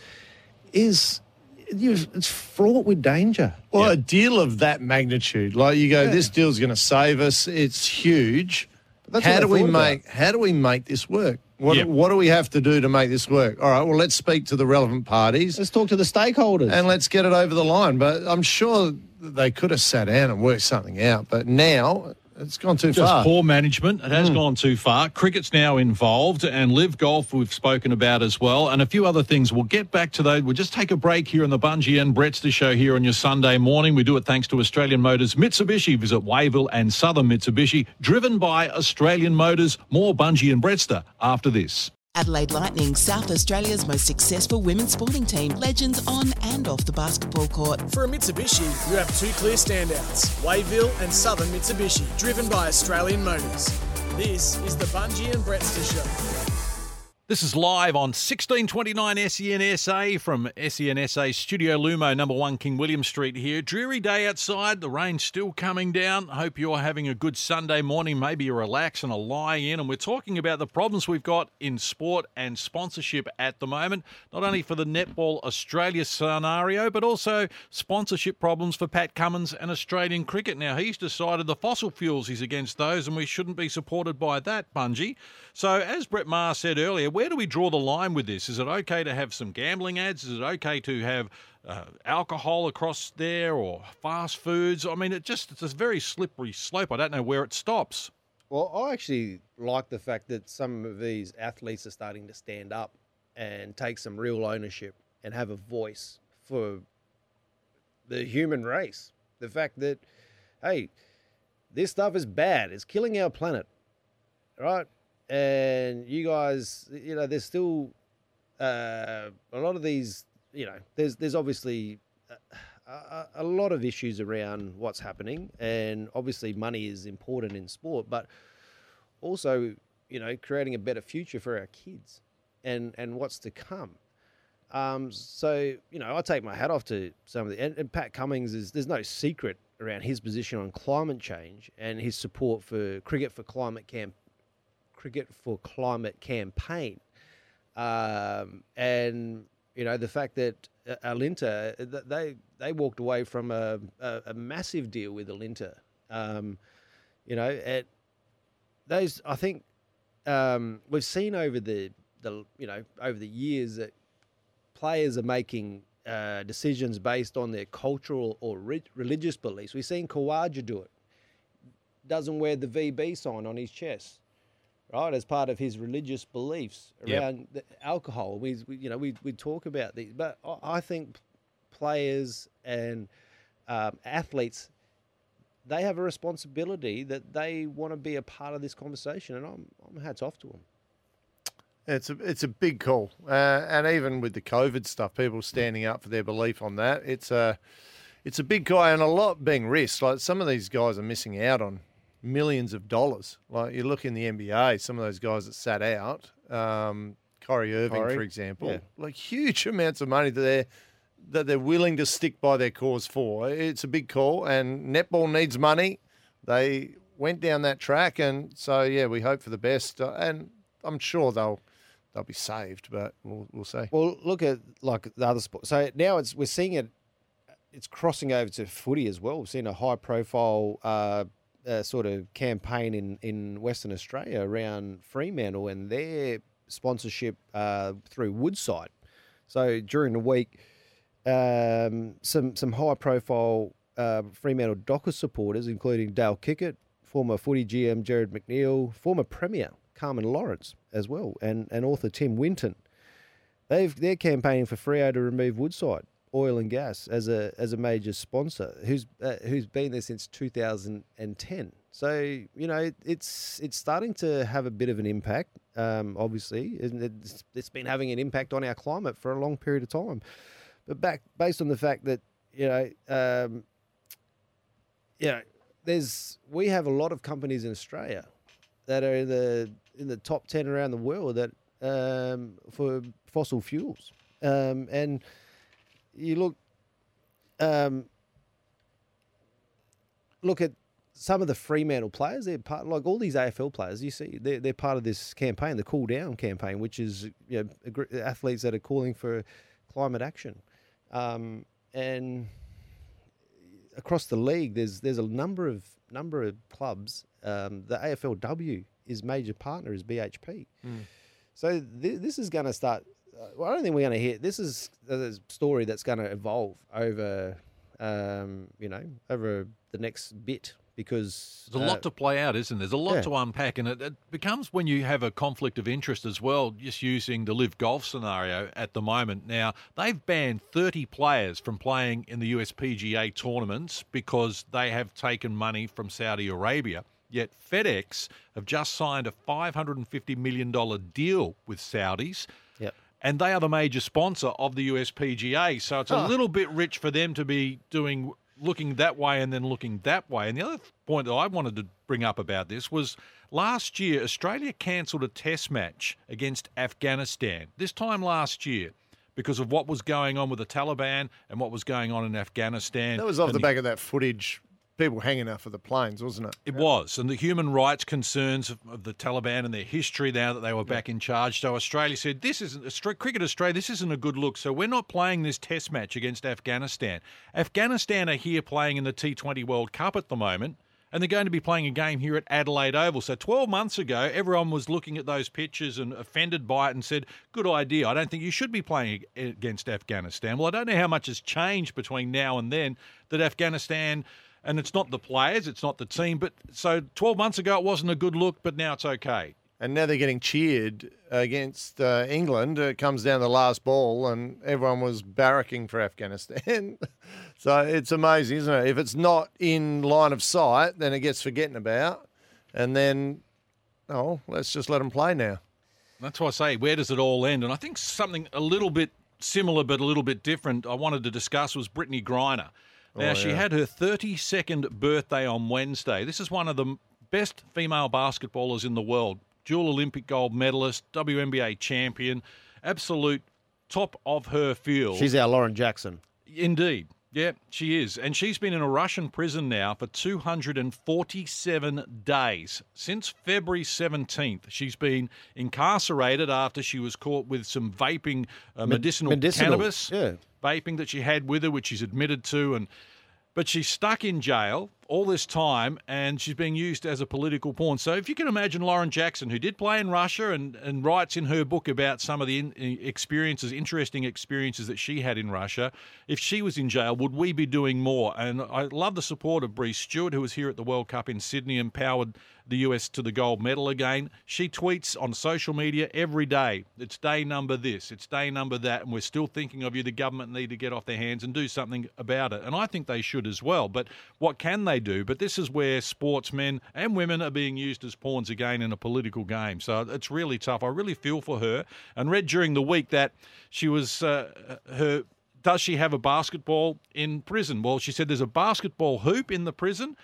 is it's fraught with danger. Well, yeah. A deal of that magnitude, like you go, yeah. this deal's going to save us. It's huge. That's how do we make about. how do we make this work? What, yep. what do we have to do to make this work? All right, well, let's speak to the relevant parties. Let's talk to the stakeholders. And let's get it over the line. But I'm sure they could have sat down and worked something out. But now it's gone too Just far. Just poor management. It has mm. gone too far. Cricket's now involved. And Live Golf we've spoken about as well. And a few other things. We'll get back to those. We'll just take a break here on the Bunji and Brettster Show here on your Sunday morning. We do it thanks to Australian Motors Mitsubishi. Visit Wayville and Southern Mitsubishi. Driven by Australian Motors. More Bunji and Brettster after this. Adelaide Lightning, South Australia's most successful women's sporting team. Legends on and off the basketball court. For a Mitsubishi, you have two clear standouts, Wayville and Southern Mitsubishi, driven by Australian Motors. This is the Bunji and Brettster Show. This is live on sixteen twenty-nine S E N S A from S E N S A Studio Lumo, number one King William Street here. Dreary day outside, the rain's still coming down. Hope you're having a good Sunday morning, maybe a relax and a lie in. And we're talking about the problems we've got in sport and sponsorship at the moment, not only for the Netball Australia scenario, but also sponsorship problems for Pat Cummins and Australian cricket. Now, he's decided the fossil fuels he's against those and we shouldn't be supported by that, Bunji. So, as Brett Maher said earlier, where do we draw the line with this? Is it okay to have some gambling ads? Is it okay to have uh, alcohol across there or fast foods? I mean, it just it's a very slippery slope. I don't know where it stops. Well, I actually like the fact that some of these athletes are starting to stand up and take some real ownership and have a voice for the human race. The fact that, hey, this stuff is bad. It's killing our planet, right? And you guys, you know, there's still uh, a lot of these, you know, there's there's obviously a, a, a lot of issues around what's happening. And obviously money is important in sport, but also, you know, creating a better future for our kids and, and what's to come. Um, so, you know, I take my hat off to some of the, and, and Pat Cummings is, there's no secret around his position on climate change and his support for Cricket for Climate campaign. Cricket for Climate campaign. Um, and, you know, the fact that Alinta, they they walked away from a, a, a massive deal with Alinta. Um, you know, at those, I think um, we've seen over the, the, you know, over the years that players are making uh, decisions based on their cultural or re- religious beliefs. We've seen Khawaja do it. Doesn't wear the V B sign on his chest, right, as part of his religious beliefs around yep. the alcohol. We, we, you know, we we talk about these, but I think players and um, athletes, they have a responsibility that they want to be a part of this conversation, and I'm, I'm hats off to them. It's a it's a big call, uh, and even with the COVID stuff, people standing up for their belief on that. It's a it's a big call, and a lot being risked. Like some of these guys are missing out on millions of dollars. Like you look in the N B A, some of those guys that sat out, um, Kyrie Irving, Kyrie. for example, yeah. like huge amounts of money that they're, that they're willing to stick by their cause for. It's a big call, and netball needs money. They went down that track, and so, yeah, we hope for the best, uh, and I'm sure they'll they'll be saved, but we'll, we'll see. Well, look at like the other sports. So now it's we're seeing it, it's crossing over to footy as well. We've seen a high-profile uh, Uh, sort of campaign in, in Western Australia around Fremantle and their sponsorship uh, through Woodside. So during the week, um, some some high-profile uh, Fremantle Dockers supporters, including Dale Kickett, former footy G M Gerard McNeil, former Premier Carmen Lawrence as well, and, and author Tim Winton. They've, they're campaigning for Freo to remove Woodside Oil and Gas as a as a major sponsor, who's uh, who's been there since two thousand ten. So you know it's it's starting to have a bit of an impact. Um, obviously, and it's, it's been having an impact on our climate for a long period of time. But back based on the fact that you know, um, you know, there's we have a lot of companies in Australia that are in the in the top ten around the world that um, for fossil fuels um, and. You look, um, look at some of the Fremantle players. They're part, like all these A F L players. You see, they're, they're part of this campaign, the Cool Down campaign, which is you know, athletes that are calling for climate action. Um, and across the league, there's there's a number of number of clubs. Um, the A F L W is major partner is B H P. Mm. So th- this is going to start. Well, I don't think we're going to hear. This is a story that's going to evolve over, um, you know, over the next bit because there's a uh, lot to play out, isn't there? There's a lot yeah. to unpack, and it, it becomes when you have a conflict of interest as well. Just using the Live Golf scenario at the moment, now they've banned thirty players from playing in the U S P G A tournaments because they have taken money from Saudi Arabia. Yet FedEx have just signed a five hundred fifty million dollars deal with Saudis. Yep. And they are the major sponsor of the U S P G A. So it's a huh. little bit rich for them to be doing looking that way and then looking that way. And the other point that I wanted to bring up about this was last year, Australia cancelled a test match against Afghanistan, this time last year, because of what was going on with the Taliban and what was going on in Afghanistan. That was off the, the back of that footage. People hanging out for the planes, wasn't it? It yeah. was. And the human rights concerns of, of the Taliban and their history now that they were yeah. back in charge. So Australia said, this isn't, Cricket Australia, this isn't a good look. So we're not playing this test match against Afghanistan. Afghanistan are here playing in the T twenty World Cup at the moment. And they're going to be playing a game here at Adelaide Oval. So twelve months ago, everyone was looking at those pictures and offended by it and said, good idea. I don't think you should be playing against Afghanistan. Well, I don't know how much has changed between now and then that Afghanistan... And it's not the players, it's not the team. But so twelve months ago, it wasn't a good look, but now it's okay. And now they're getting cheered against uh, England. It comes down the last ball and everyone was barracking for Afghanistan. So it's amazing, isn't it? If it's not in line of sight, then it gets forgotten about. And then, oh, let's just let them play now. That's why I say, where does it all end? And I think something a little bit similar but a little bit different I wanted to discuss was Brittany Griner. Now, oh, she yeah. had her thirty-second birthday on Wednesday. This is one of the best female basketballers in the world. Dual Olympic gold medalist, W N B A champion, absolute top of her field. She's our Lauren Jackson. Indeed. Yeah, she is. And she's been in a Russian prison now for two hundred forty-seven days. Since February seventeenth, she's been incarcerated after she was caught with some vaping, uh, medicinal, medicinal cannabis, yeah. vaping that she had with her, which she's admitted to. And But she's stuck in jail all this time, and she's being used as a political pawn. So if you can imagine Lauren Jackson, who did play in Russia and, and writes in her book about some of the in, experiences, interesting experiences that she had in Russia, if she was in jail, would we be doing more? And I love the support of Bree Stewart, who was here at the World Cup in Sydney and powered the U S to the gold medal again. She tweets on social media every day, it's day number this, it's day number that, and we're still thinking of you. The government need to get off their hands and do something about it. And I think they should as well. But what can they do? But this is where sportsmen and women are being used as pawns again in a political game. So it's really tough. I really feel for her. And read during the week that she was, uh, her, does she have a basketball in prison? Well, she said there's a basketball hoop in the prison,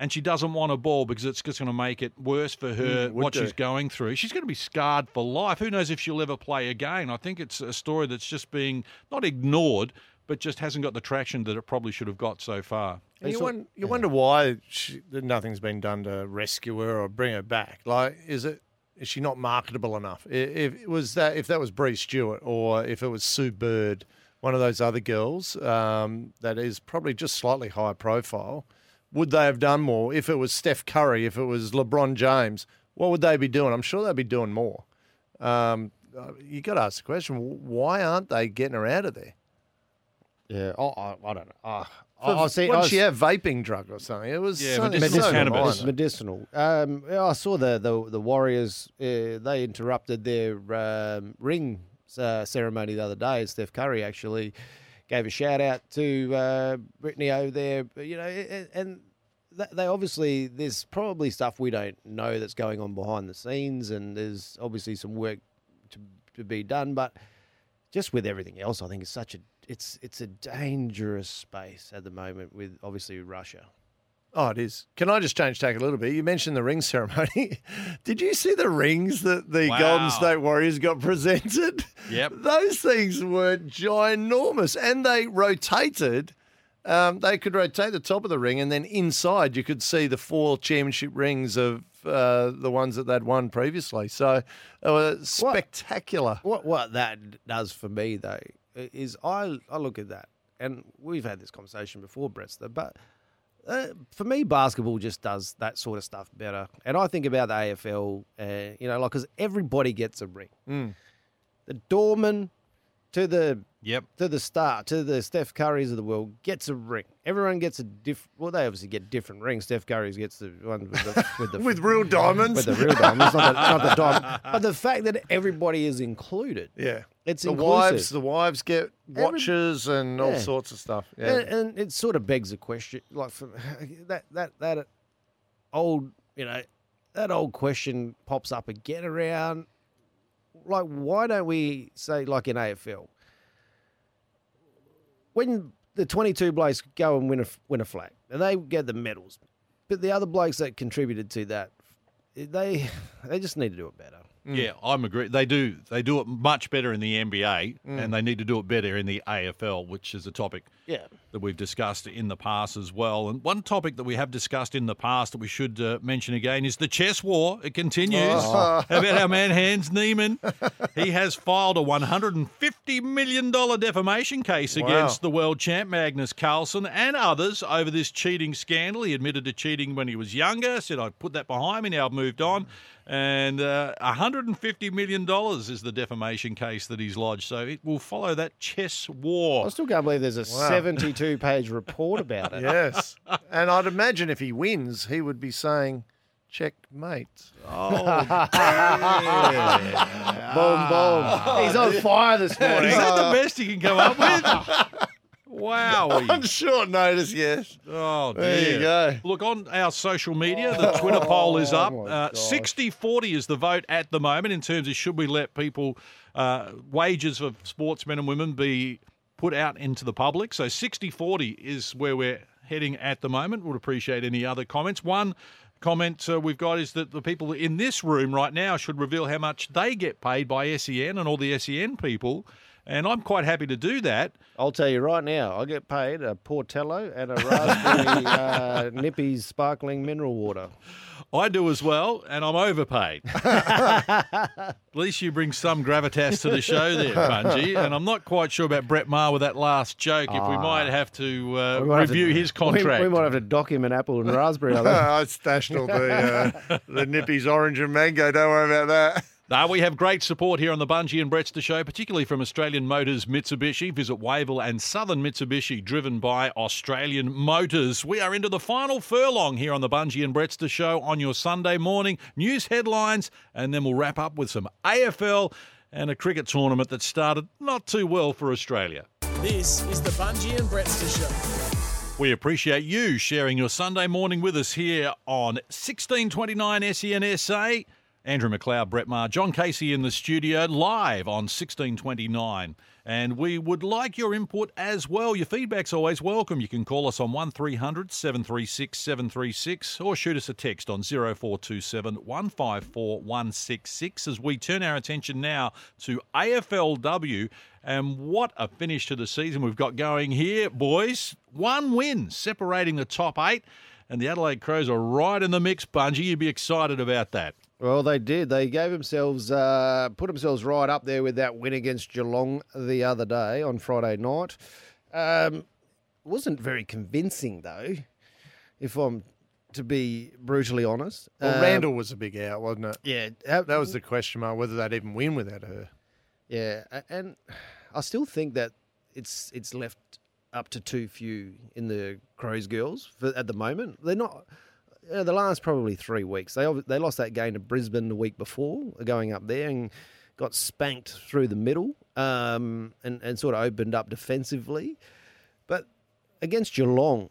and she doesn't want a ball because it's just going to make it worse for her, mm, what do. she's going through. She's going to be scarred for life. Who knows if she'll ever play again? I think it's a story that's just being not ignored, but just hasn't got the traction that it probably should have got so far. And you, wonder, you wonder why she, nothing's been done to rescue her or bring her back. Like, is it is she not marketable enough? If it was that, if that was Bree Stewart or if it was Sue Bird, one of those other girls, um, that is probably just slightly higher profile, would they have done more? If it was Steph Curry, if it was LeBron James, what would they be doing? I'm sure they'd be doing more. Um, you got to ask the question: why aren't they getting her out of there? Yeah, oh, I, I don't know. Oh. I see. What did she have? Vaping drug or something? It was yeah, medicinal. Medicinal. It was medicinal. Um, I saw the the, the Warriors. Uh, they interrupted their um, ring uh, ceremony the other day. Steph Curry actually gave a shout out to uh, Brittany O there. You know, and, and they obviously there's probably stuff we don't know that's going on behind the scenes, and there's obviously some work to to be done. But just with everything else, I think it's such a It's it's a dangerous space at the moment with, obviously, Russia. Oh, it is. Can I just change tack a little bit? You mentioned the ring ceremony. Did you see the rings that the wow. Golden State Warriors got presented? Yep. Those things were ginormous, and they rotated. Um, they could rotate the top of the ring, and then inside you could see the four championship rings of uh, the ones that they'd won previously. So it was spectacular. What, what, what that does for me, though, is I, I look at that, and we've had this conversation before, Brettster, but uh, for me, basketball just does that sort of stuff better. And I think about the A F L, uh, you know, like, because everybody gets a ring. Mm. The doorman to the yep. to the star, to the Steph Currys of the world gets a ring. Everyone gets a different, well, they obviously get different rings. Steph Currys gets the one with the... With, the, with real diamonds. With the real diamonds, not the, not the diamond. But the fact that everybody is included. Yeah. It's the inclusive. wives, the wives get watches Every, and all yeah. sorts of stuff. Yeah. And, and it sort of begs the question, like for, that that that old, you know, that old question pops up again around, like, why don't we say, like in A F L, when the twenty-two blokes go and win a win a flag and they get the medals, but the other blokes that contributed to that, they they just need to do it better. Mm. Yeah, I'm agree. They do they do it much better in the N B A, mm. and they need to do it better in the A F L, which is a topic yeah. that we've discussed in the past as well. And one topic that we have discussed in the past that we should uh, mention again is the chess war. It continues. Oh. How about our man Hans Niemann? He has filed a one hundred fifty million dollars defamation case wow. against the world champ Magnus Carlsen and others over this cheating scandal. He admitted to cheating when he was younger, said, I put that behind me, now I've moved on. And uh, one hundred fifty million dollars is the defamation case that he's lodged. So it will follow that chess war. I still can't believe there's a wow. seventy-two page report about it. Yes. And I'd imagine if he wins, he would be saying, checkmate. Oh, yeah. Boom, boom. He's on fire this morning. Is that the best he can come up with? Wow. On short notice, yes. Oh, dear. There you go. Look, on our social media, the Twitter poll is up. Uh, sixty forty is the vote at the moment in terms of should we let people, uh, wages of sportsmen and women be put out into the public. So sixty forty is where we're heading at the moment. Would appreciate any other comments. One comment uh, we've got is that the people in this room right now should reveal how much they get paid by S E N and all the S E N people. And I'm quite happy to do that. I'll tell you right now, I get paid a Portello and a raspberry uh, Nippy's sparkling mineral water. I do as well, and I'm overpaid. At least you bring some gravitas to the show there, Bunji. And I'm not quite sure about Brett Maher with that last joke, if ah, we might have to uh, might review have to, his contract. We, we might have to dock him an apple and raspberry. I, I stashed all the, uh, the Nippy's orange and mango. Don't worry about that. No, we have great support here on the Bunji and Brettster Show, particularly from Australian Motors Mitsubishi. Visit Wavell and Southern Mitsubishi, driven by Australian Motors. We are into the final furlong here on the Bunji and Brettster Show on your Sunday morning. News headlines, and then we'll wrap up with some A F L and a cricket tournament that started not too well for Australia. This is the Bunji and Brettster Show. We appreciate you sharing your Sunday morning with us here on sixteen twenty-nine S E N S A. Andrew McLeod, Brett Maher, John Casey in the studio, live on sixteen twenty-nine. And we would like your input as well. Your feedback's always welcome. You can call us on one three hundred seven three six seven three six or shoot us a text on zero four two seven one five four one six six as we turn our attention now to A F L W. And what a finish to the season we've got going here, boys. One win separating the top eight. And the Adelaide Crows are right in the mix, Bunji. You'd be excited about that. Well, they did. They gave themselves, uh, put themselves right up there with that win against Geelong the other day on Friday night. Um, wasn't very convincing, though, if I'm to be brutally honest. Well, um, Randall was a big out, wasn't it? Yeah. Uh, that was the question mark, whether they'd even win without her. Yeah, and I still think that it's it's left up to too few in the Crows girls for, at the moment. They're not... You know, the last probably three weeks, they they lost that game to Brisbane the week before, going up there and got spanked through the middle um, and, and sort of opened up defensively. But against Geelong,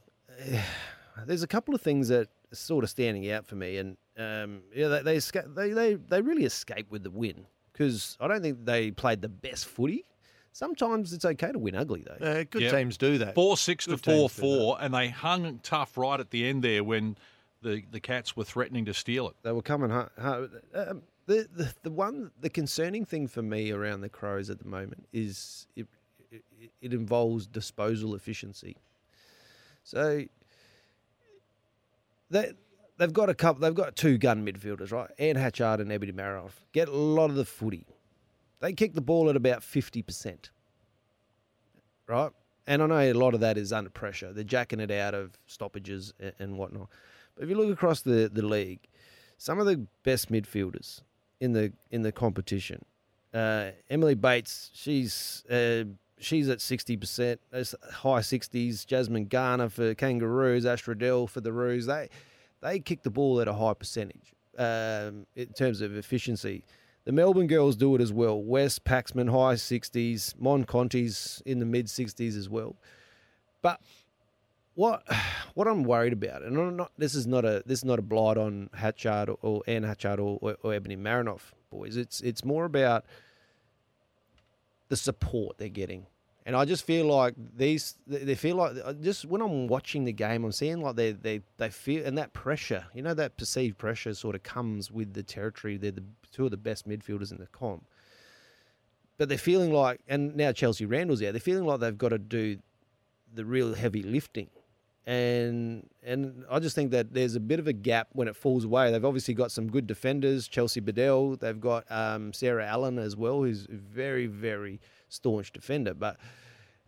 there's a couple of things that are sort of standing out for me. And um, you know, they, they, they, they, they really escaped with the win because I don't think they played the best footy. Sometimes it's okay to win ugly, though. Uh, good yep. teams do that. four six to four four, and they hung tough right at the end there when... The, the Cats were threatening to steal it. They were coming hard. hard. Um, the, the the one the concerning thing for me around the Crows at the moment is it it, it involves disposal efficiency. So they they've got a couple. They've got two gun midfielders, right? Ann Hatchard and Ebony Maroff get a lot of the footy. They kick the ball at about fifty percent, right? And I know a lot of that is under pressure. They're jacking it out of stoppages and, and whatnot. If you look across the, the league, some of the best midfielders in the in the competition, uh, Emily Bates, she's uh, she's at sixty percent, high sixties. Jasmine Garner for Kangaroos, Ash Riddell for the Roos. They they kick the ball at a high percentage um, in terms of efficiency. The Melbourne girls do it as well. West, Paxman, high sixties. Mon Conti's in the mid sixties as well. But What what I'm worried about, and I'm not, this is not a this is not a blight on Hatchard or, or Anne Hatchard or, or, or Ebony Marinoff, boys. It's it's more about the support they're getting, and I just feel like these they feel like just when I'm watching the game, I'm seeing like they they they feel and that pressure, you know, that perceived pressure sort of comes with the territory. They're the two of the best midfielders in the comp, but they're feeling like, and now Chelsea Randall's out, they're feeling like they've got to do the real heavy lifting. And and I just think that there's a bit of a gap when it falls away. They've obviously got some good defenders, Chelsea Bodelle. They've got um, Sarah Allen as well, who's a very, very staunch defender. But,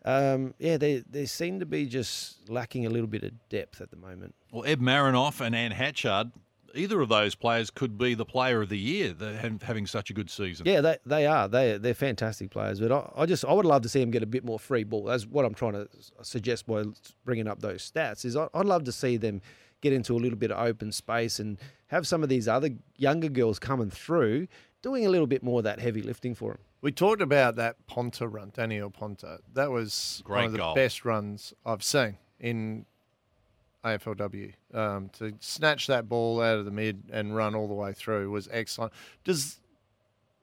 um, yeah, they, they seem to be just lacking a little bit of depth at the moment. Well, Eb Marinoff and Ann Hatchard, either of those players could be the player of the year. They're having such a good season. Yeah, they they are. They they're fantastic players. But I, I just I would love to see them get a bit more free ball. That's what I'm trying to suggest by bringing up those stats. Is I, I'd love to see them get into a little bit of open space and have some of these other younger girls coming through doing a little bit more of that heavy lifting for them. We talked about that Ponta run, Danielle Ponta. That was Great one of the goal. best runs I've seen in A F L W, um, to snatch that ball out of the mid and run all the way through was excellent. Does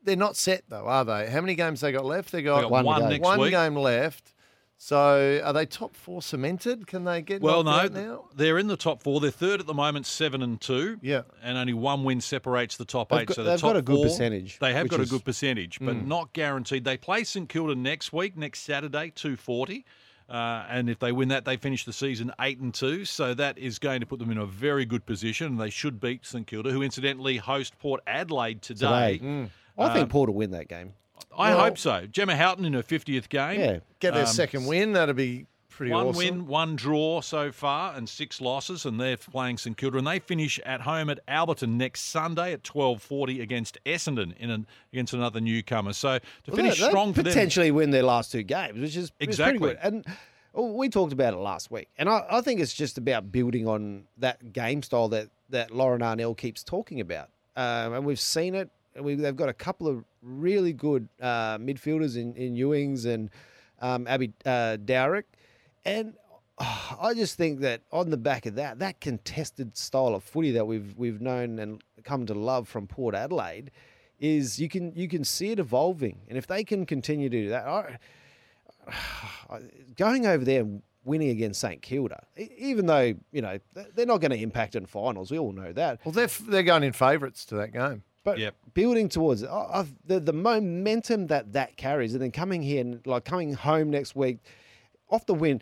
they're not set though, are they? How many games they got left? They got, they got one, one, next one week. game left. So are they top four cemented? Can they get well? No, now? They're in the top four. They're third at the moment, seven and two. Yeah, and only one win separates the top they've eight. Got, so the they've top got a good four, percentage. They have got is, a good percentage, but mm. not guaranteed. They play St Kilda next week, next Saturday, two forty, uh, and if they win that, they finish the season eight and two. So that is going to put them in a very good position, and they should beat St Kilda, who incidentally host Port Adelaide today. today. Mm. I um, think Port will win that game. I well, hope so. Gemma Houghton in her fiftieth game. Yeah, get their um, second win. That'd be pretty one awesome. One win, one draw so far and six losses, and they're playing St Kilda. And they finish at home at Alberton next Sunday at twelve forty against Essendon in an, against another newcomer. So to well, finish they, strong for them. Potentially win their last two games, which is exactly. pretty good. And we talked about it last week. And I, I think it's just about building on that game style that, that Lauren Arnell keeps talking about. Um, and we've seen it. We, they've got a couple of really good uh, midfielders in, in Ewings and um, Abby uh, Dowrick. And oh, I just think that on the back of that, that contested style of footy that we've we've known and come to love from Port Adelaide is you can you can see it evolving. And if they can continue to do that, I, I, going over there and winning against St Kilda, even though, you know, they're not going to impact in finals. We all know that. Well, they're, they're going in favourites to that game. But yep. building towards it, I've, the, the momentum that that carries, and then coming here and like coming home next week, off the win,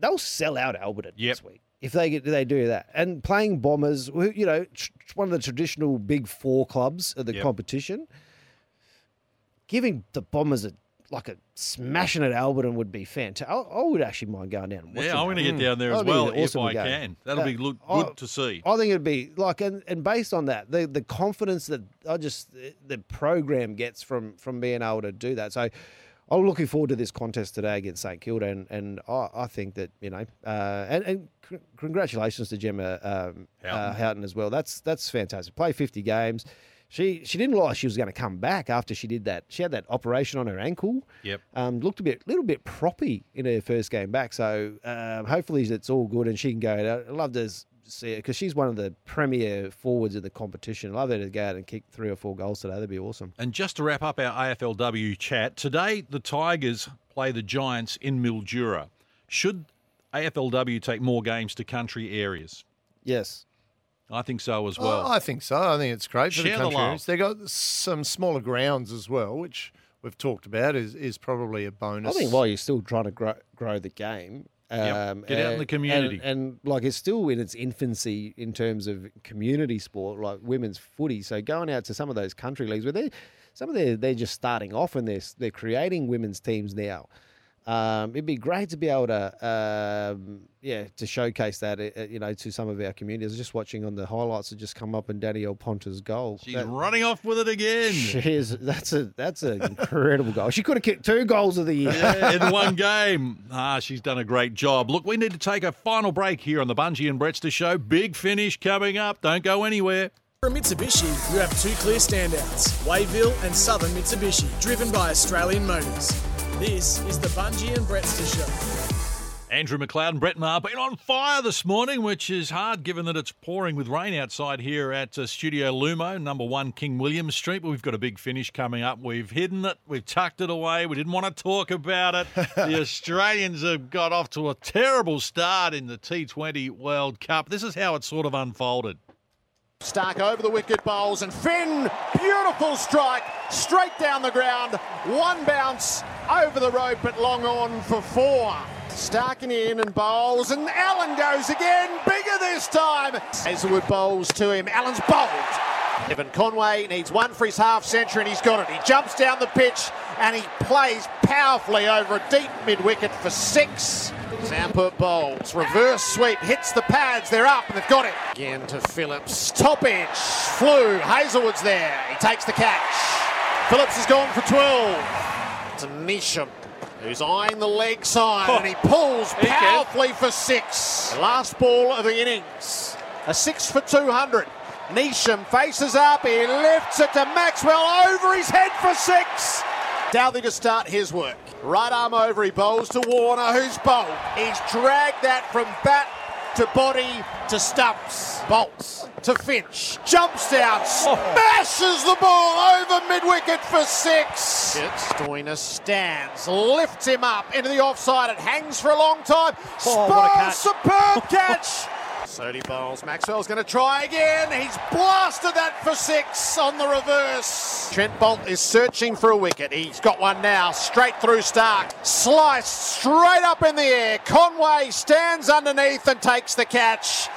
they'll sell out Alberton yep. next week if they get they do that. And playing Bombers, you know, one of the traditional big four clubs of the yep. competition, giving the Bombers a like a smashing at Alberton would be fantastic. I, I would actually mind going down and watching. Yeah, I'm going to get down there mm. as well if awesome I game. Can. That'll uh, be look I, good to see. I think it'd be like, and, and based on that, the, the confidence that I just, the program gets from, from being able to do that. So I'm looking forward to this contest today against St Kilda. And, and I, I think that, you know, uh, and, and c- congratulations to Gemma um, Houghton. Uh, Houghton as well. That's, that's fantastic. Play fifty games. She she didn't realise she was going to come back after she did that. She had that operation on her ankle. Yep. Um, looked a bit, little bit proppy in her first game back. So um, hopefully it's all good and she can go out. I'd love to see her because she's one of the premier forwards in the competition. I'd love her to go out and kick three or four goals today. That'd be awesome. And just to wrap up our A F L W chat, today the Tigers play the Giants in Mildura. Should A F L W take more games to country areas? Yes. I think so as well. Oh, I think so. I think it's great for Share the country. They've got some smaller grounds as well, which we've talked about is, is probably a bonus. I think while you're still trying to grow, grow the game. Um, yep. Get and, out in the community. And, and, like, it's still in its infancy in terms of community sport, like women's footy. So going out to some of those country leagues where they, some of their, they're just starting off and they're, they're creating women's teams now. Um, it'd be great to be able to, um, yeah, to showcase that, uh, you know, to some of our communities. Just watching on the highlights that just come up and Danielle Ponta's goal. She's that, running off with it again. She is. That's a that's an incredible goal. She could have kicked two goals of the year yeah, in one game. Ah, she's done a great job. Look, we need to take a final break here on the Bunji and Brettster Show. Big finish coming up. Don't go anywhere. For Mitsubishi, you have two clear standouts: Wayville and Southern Mitsubishi, driven by Australian Motors. This is the Bunji and Brettster Show. Andrew McLeod and Brett Maher been on fire this morning, which is hard given that it's pouring with rain outside here at uh, Studio Lumo, number one King William Street. But we've got a big finish coming up. We've hidden it. We've tucked it away. We didn't want to talk about it. The Australians have got off to a terrible start in the T twenty World Cup. This is how it sort of unfolded. Stark over the wicket bowls and Finn, beautiful strike, straight down the ground, one bounce over the rope but long on for four. Stark in the in and bowls and Allen goes again, bigger this time. Hazelwood bowls to him, Allen's bowled. Evan Conway needs one for his half century and he's got it. He jumps down the pitch and he plays powerfully over a deep mid-wicket for six. Samper bowls, reverse sweep, hits the pads, they're up and they've got it. Again to Phillips, top edge, flew, Hazelwood's there, he takes the catch. Phillips has gone for twelve. To Nisham, who's eyeing the leg side, oh. and he pulls powerfully for six. The last ball of the innings, a six for two hundred. Nisham faces up, he lifts it to Maxwell, over his head for six. Douthie to start his work. Right arm over, he bowls to Warner, who's bowled. He's dragged that from bat to Body, to Stumps, bolts, to Finch, jumps out, smashes the ball over mid-wicket for six. Stoiner stands, lifts him up into the offside, it hangs for a long time. Oh, what a catch. Superb catch! Sodie bowls, Maxwell's going to try again. He's blasted that for six on the reverse. Trent Bolt is searching for a wicket. He's got one now, straight through Stark. Sliced straight up in the air. Conway stands underneath and takes the catch.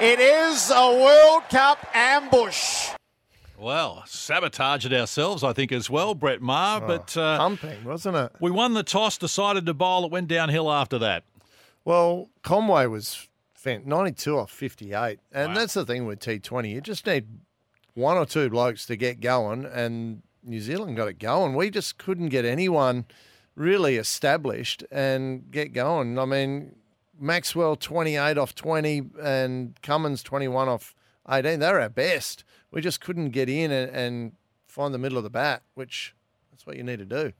It is a World Cup ambush. Well, sabotage it ourselves, I think, as well, Brett Maher. Oh, but uh, pumping, wasn't it? We won the toss, decided to bowl. It went downhill after that. Well, Conway was... ninety-two off fifty-eight. And wow. That's the thing with T twenty. You just need one or two blokes to get going, and New Zealand got it going. We just couldn't get anyone really established and get going. I mean, Maxwell twenty-eight off twenty and Cummins twenty-one off eighteen. They were our best. We just couldn't get in and, and find the middle of the bat, which that's what you need to do.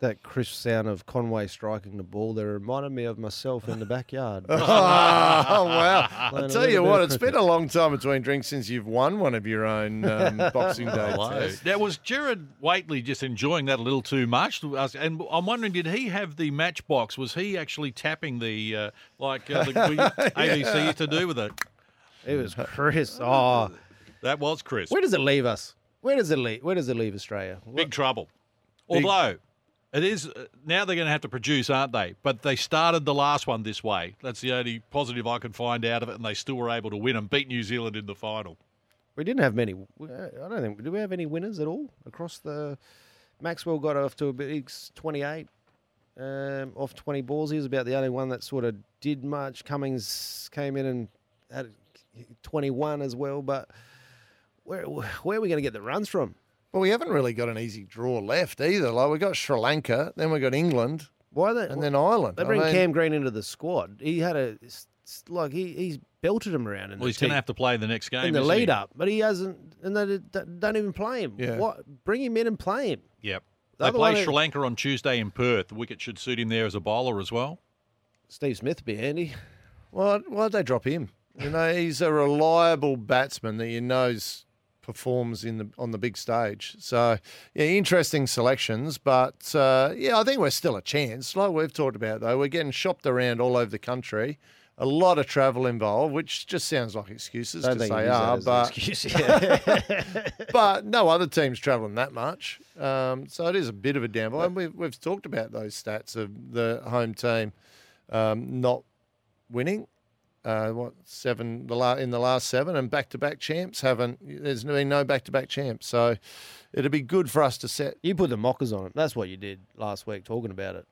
That crisp sound of Conway striking the ball there reminded me of myself in the backyard. oh, oh, wow. I'll tell you what, it's been a long time between drinks since you've won one of your own um, Boxing Day tests. Now, was Gerard Whateley just enjoying that a little too much? And I'm wondering, did he have the matchbox? Was he actually tapping the, uh, like uh, the A B C yeah. used to do with it? It was Chris. Oh, that was Chris. Where does it leave us? Where does it leave, where does it leave Australia? What? Big trouble. Big- Although... It is now they're going to have to produce, aren't they? But they started the last one this way. That's the only positive I could find out of it, and they still were able to win and beat New Zealand in the final. We didn't have many. I don't think. Do we have any winners at all across the? Maxwell got off to a big twenty-eight, um, off twenty balls. He was about the only one that sort of did much. Cummings came in and had twenty-one as well. But where where are we going to get the runs from? Well, we haven't really got an easy draw left either. Like we got Sri Lanka, then we got England, why they, and then Ireland. They bring I mean, Cam Green into the squad. He had a like he he's belted him around. In well, the he's going to have to play the next game in the lead he? up, but he hasn't. And they don't even play him. Yeah. What? Bring him in and play him. Yep. The they play Sri Lanka on Tuesday in Perth. The wicket should suit him there as a bowler as well. Steve Smith be handy. Well, why'd they drop him? You know, he's a reliable batsman that you know's. Performs in the on the big stage. So, yeah, interesting selections. But, uh, yeah, I think we're still a chance. Like we've talked about, though, we're getting shopped around all over the country. A lot of travel involved, which just sounds like excuses because they are. But, excuse, yeah. But no other team's travelling that much. Um, so it is a bit of a downfall. And we've, we've talked about those stats of the home team um, not winning. Uh, what seven the la- in the last seven and back-to-back champs haven't. There's been no back-to-back champs, so it'd be good for us to set. You put the mockers on it. That's what you did last week, talking about it.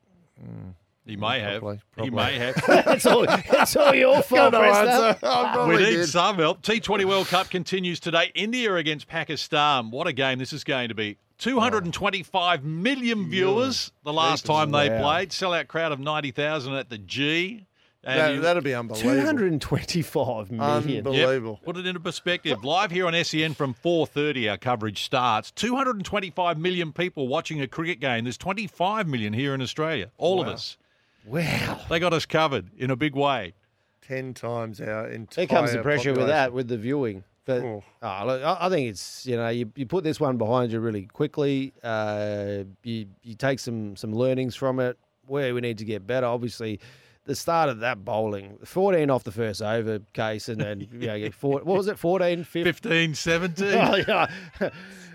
Mm. You may yeah, have. Probably, probably. You may have. That's all. That's all your fault. No we need did. some help. T twenty World Cup continues today. India against Pakistan. What a game this is going to be. two hundred twenty-five million viewers yeah. the last time they wow. played. Sellout crowd of ninety thousand at the G. That, you, that'll be unbelievable. two hundred twenty-five million. Unbelievable. Yep. Put it into perspective. Live here on S E N from four thirty, our coverage starts. two hundred twenty-five million people watching a cricket game. There's twenty-five million here in Australia, all wow. of us. Wow. They got us covered in a big way. Ten times our entire Here comes the pressure population. with that, with the viewing. But oh. Oh, look, I think it's, you know, you, you put this one behind you really quickly. Uh, you, you take some, some learnings from it where we need to get better, obviously. The start of that bowling, fourteen off the first over case, and then, you know, four, what was it, fourteen, fifteen? fifteen, seventeen. Oh, yeah.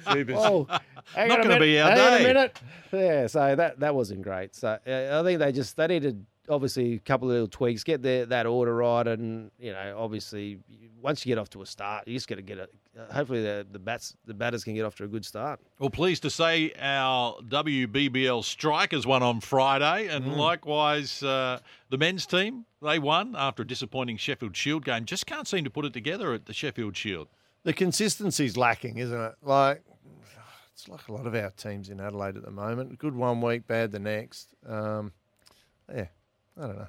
oh, hang Not going to be our hang day. Hang on a minute. Yeah, so that, that wasn't great. So uh, I think they just, they needed, obviously, a couple of little tweaks, get their, that order right, and, you know, obviously, once you get off to a start, you just got to get a, hopefully the the bats the batters can get off to a good start. Well, pleased to say our W B B L strikers won on Friday, and mm. likewise uh, the men's team, they won after a disappointing Sheffield Shield game. Just can't seem to put it together at the Sheffield Shield. The consistency's lacking, isn't it? Like it's like a lot of our teams in Adelaide at the moment. Good one week, bad the next. Um, yeah, I don't know.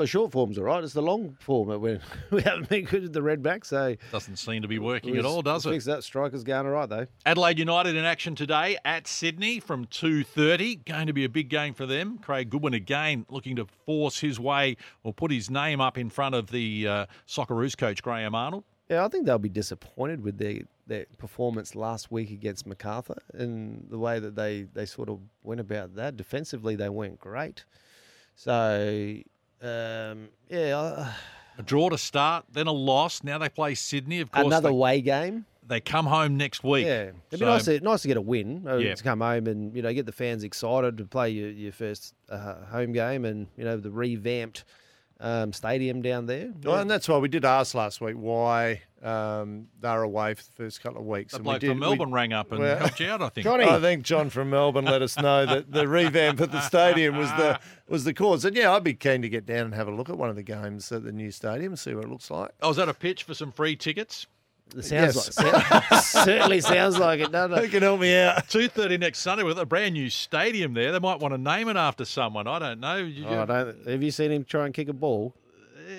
Well, the short form's all right. It's the long form that we haven't been good at the red back, so... Doesn't seem to be working at all, does it? Fix that. Striker's going all right, though. Adelaide United in action today at Sydney from two thirty. Going to be a big game for them. Craig Goodwin again looking to force his way or put his name up in front of the uh, Socceroos coach, Graham Arnold. Yeah, I think they'll be disappointed with their, their performance last week against Macarthur and the way that they, they sort of went about that. Defensively, they weren't great. So... Um, yeah. A draw to start, then a loss. Now they play Sydney, of course. Another away game. They come home next week. Yeah. It'd be nice to, nice to get a win. Yeah. To come home and, you know, get the fans excited to play your, your first uh, home game and, you know, the revamped um, stadium down there. Yeah. Well, and that's why we did ask last week why um, they're away for the first couple of weeks. The and bloke we did, from Melbourne we, rang up and well, helped you out, I think. Johnny. I think John from Melbourne let us know that the revamp at the stadium was the... was the cause. And, yeah, I'd be keen to get down and have a look at one of the games at the new stadium and see what it looks like. Oh, is that a pitch for some free tickets? It sounds yes. like it. Certainly sounds like it, doesn't it? Who can help me out? two thirty next Sunday with a brand-new stadium there. They might want to name it after someone. I don't know. You, oh, I don't, have you seen him try and kick a ball?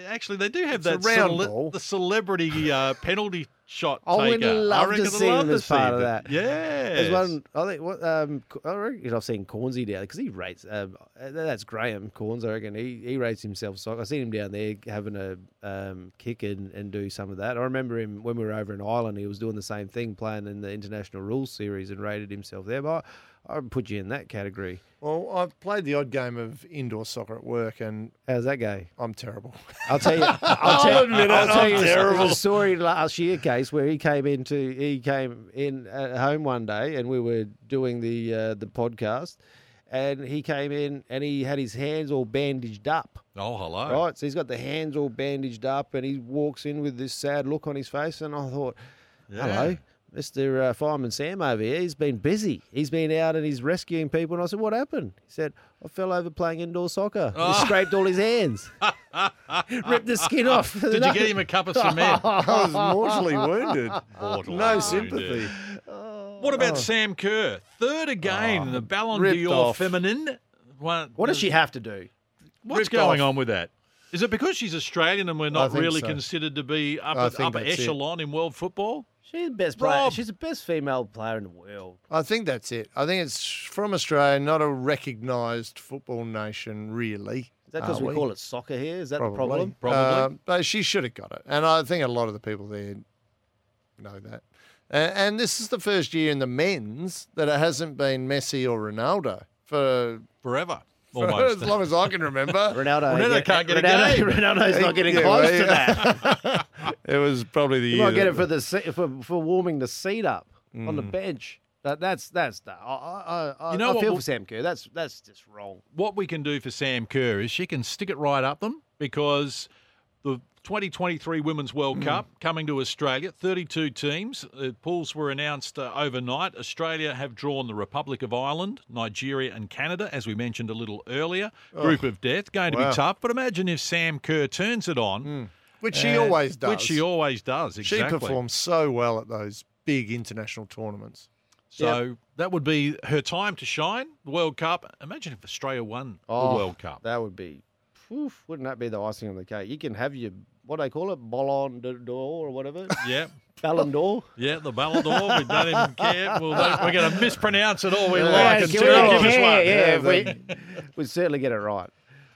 Actually, they do have it's that round cele- ball. The celebrity uh, penalty shot I taker. Would love I to see love him as part of that. Yeah, there's one. I think what um, I reckon I've seen Cornsey down because he rates. Um, that's Graham Corns. I reckon he he rates himself. So I seen him down there having a um, kick and, and do some of that. I remember him when we were over in Ireland. He was doing the same thing, playing in the International Rules Series and rated himself there. But I, I would put you in that category. Well, I've played the odd game of indoor soccer at work, and how's that go? I'm terrible. I'll tell you. I'll, I'll tell, admit I'll tell you terrible. A story last year, Case, where he came into he came in at home one day, and we were doing the uh, the podcast, and he came in and he had his hands all bandaged up. Oh, hello! Right, so he's got the hands all bandaged up, and he walks in with this sad look on his face, and I thought, yeah. Hello. Mister Uh, Fireman Sam over here, he's been busy. He's been out and he's rescuing people. And I said, what happened? He said, I fell over playing indoor soccer. Oh. He scraped all his hands. Ripped the skin off. Did you get him a cup of cement? I was mortally wounded. Mortally no wounded. Sympathy. Oh. What about oh. Sam Kerr? Third a game in oh. the Ballon d'Or Feminine. One, what does she have to do? What's ripped going off. On with that? Is it because she's Australian and we're not really so. Considered to be up upper echelon it. In world football? She's the best player. Rob. She's the best female player in the world. I think that's it. I think it's from Australia, not a recognised football nation, really. Is that because we, we call it soccer here? Is that Probably. The problem? Probably. Uh, but she should have got it. And I think a lot of the people there know that. And, and this is the first year in the men's that it hasn't been Messi or Ronaldo for forever. Almost. As long as I can remember. Ronaldo, Ronaldo can't get Ronaldo, a game. Ronaldo's not getting yeah, close yeah. to that. It was probably the you year. You might get it for, the, for, for warming the seat up mm. on the bench. That, that's, that's, I, I, I, you know I feel what, for Sam Kerr. That's, that's just wrong. What we can do for Sam Kerr is she can stick it right up them because the twenty twenty-three Women's World mm. Cup coming to Australia, thirty-two teams. The pools were announced uh, overnight. Australia have drawn the Republic of Ireland, Nigeria and Canada, as we mentioned a little earlier. Oh. Group of death, going wow. to be tough. But imagine if Sam Kerr turns it on. Mm. Which she uh, always does. Which she always does, exactly. She performs so well at those big international tournaments. So yep. that would be her time to shine, the World Cup. Imagine if Australia won oh, the World Cup. That would be... Oof, wouldn't that be the icing on the cake? You can have your, what do they call it, Ballon d'Or or whatever? Yeah. Ballon d'Or? Yeah, the Ballon d'Or. We don't even care. We'll, we're going to mispronounce it all we yeah, like until they give us one. Yeah, yeah, we, we'd certainly get it right.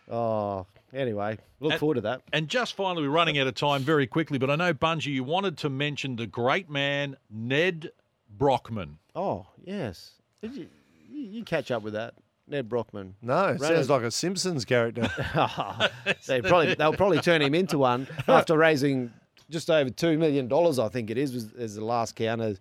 Oh, anyway, look and, forward to that. And just finally, we're running out of time very quickly, but I know, Bunji, you wanted to mention the great man, Ned Brockman. Oh, yes. Did you, you catch up with that. Ned Brockman. No, it sounds like a Simpsons character. oh, they probably, they'll probably turn him into one after raising just over two million dollars, I think it is, was, is the last count.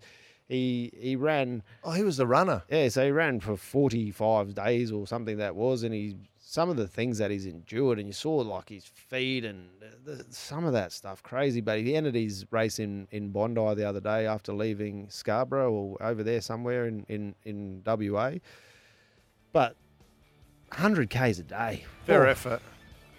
He he ran... Oh, he was the runner. Yeah, so he ran for forty-five days or something that was, and he some of the things that he's endured, and you saw like his feet and the, some of that stuff, crazy. But he ended his race in, in Bondi the other day after leaving Scarborough or over there somewhere in, in, in W A. But one hundred kays a day. Fair oh. effort.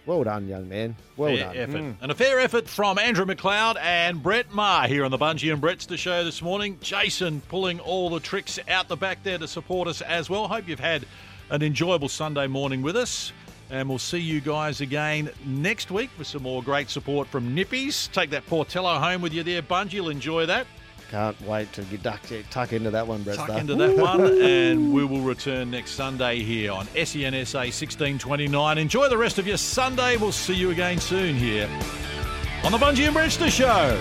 Well done, young man. Well fair done. Effort. Mm. And a fair effort from Andrew McLeod and Brett Maher here on the Bunji and Brettster Show this morning. Jason pulling all the tricks out the back there to support us as well. Hope you've had an enjoyable Sunday morning with us. And we'll see you guys again next week with some more great support from Nippies. Take that Portillo home with you there, Bunji. You'll enjoy that. Can't wait to get duck, tuck into that one, Brett. Tuck though. into that one. And we will return next Sunday here on S E N S A sixteen twenty-nine. Enjoy the rest of your Sunday. We'll see you again soon here on the Bunji and Brettster Show.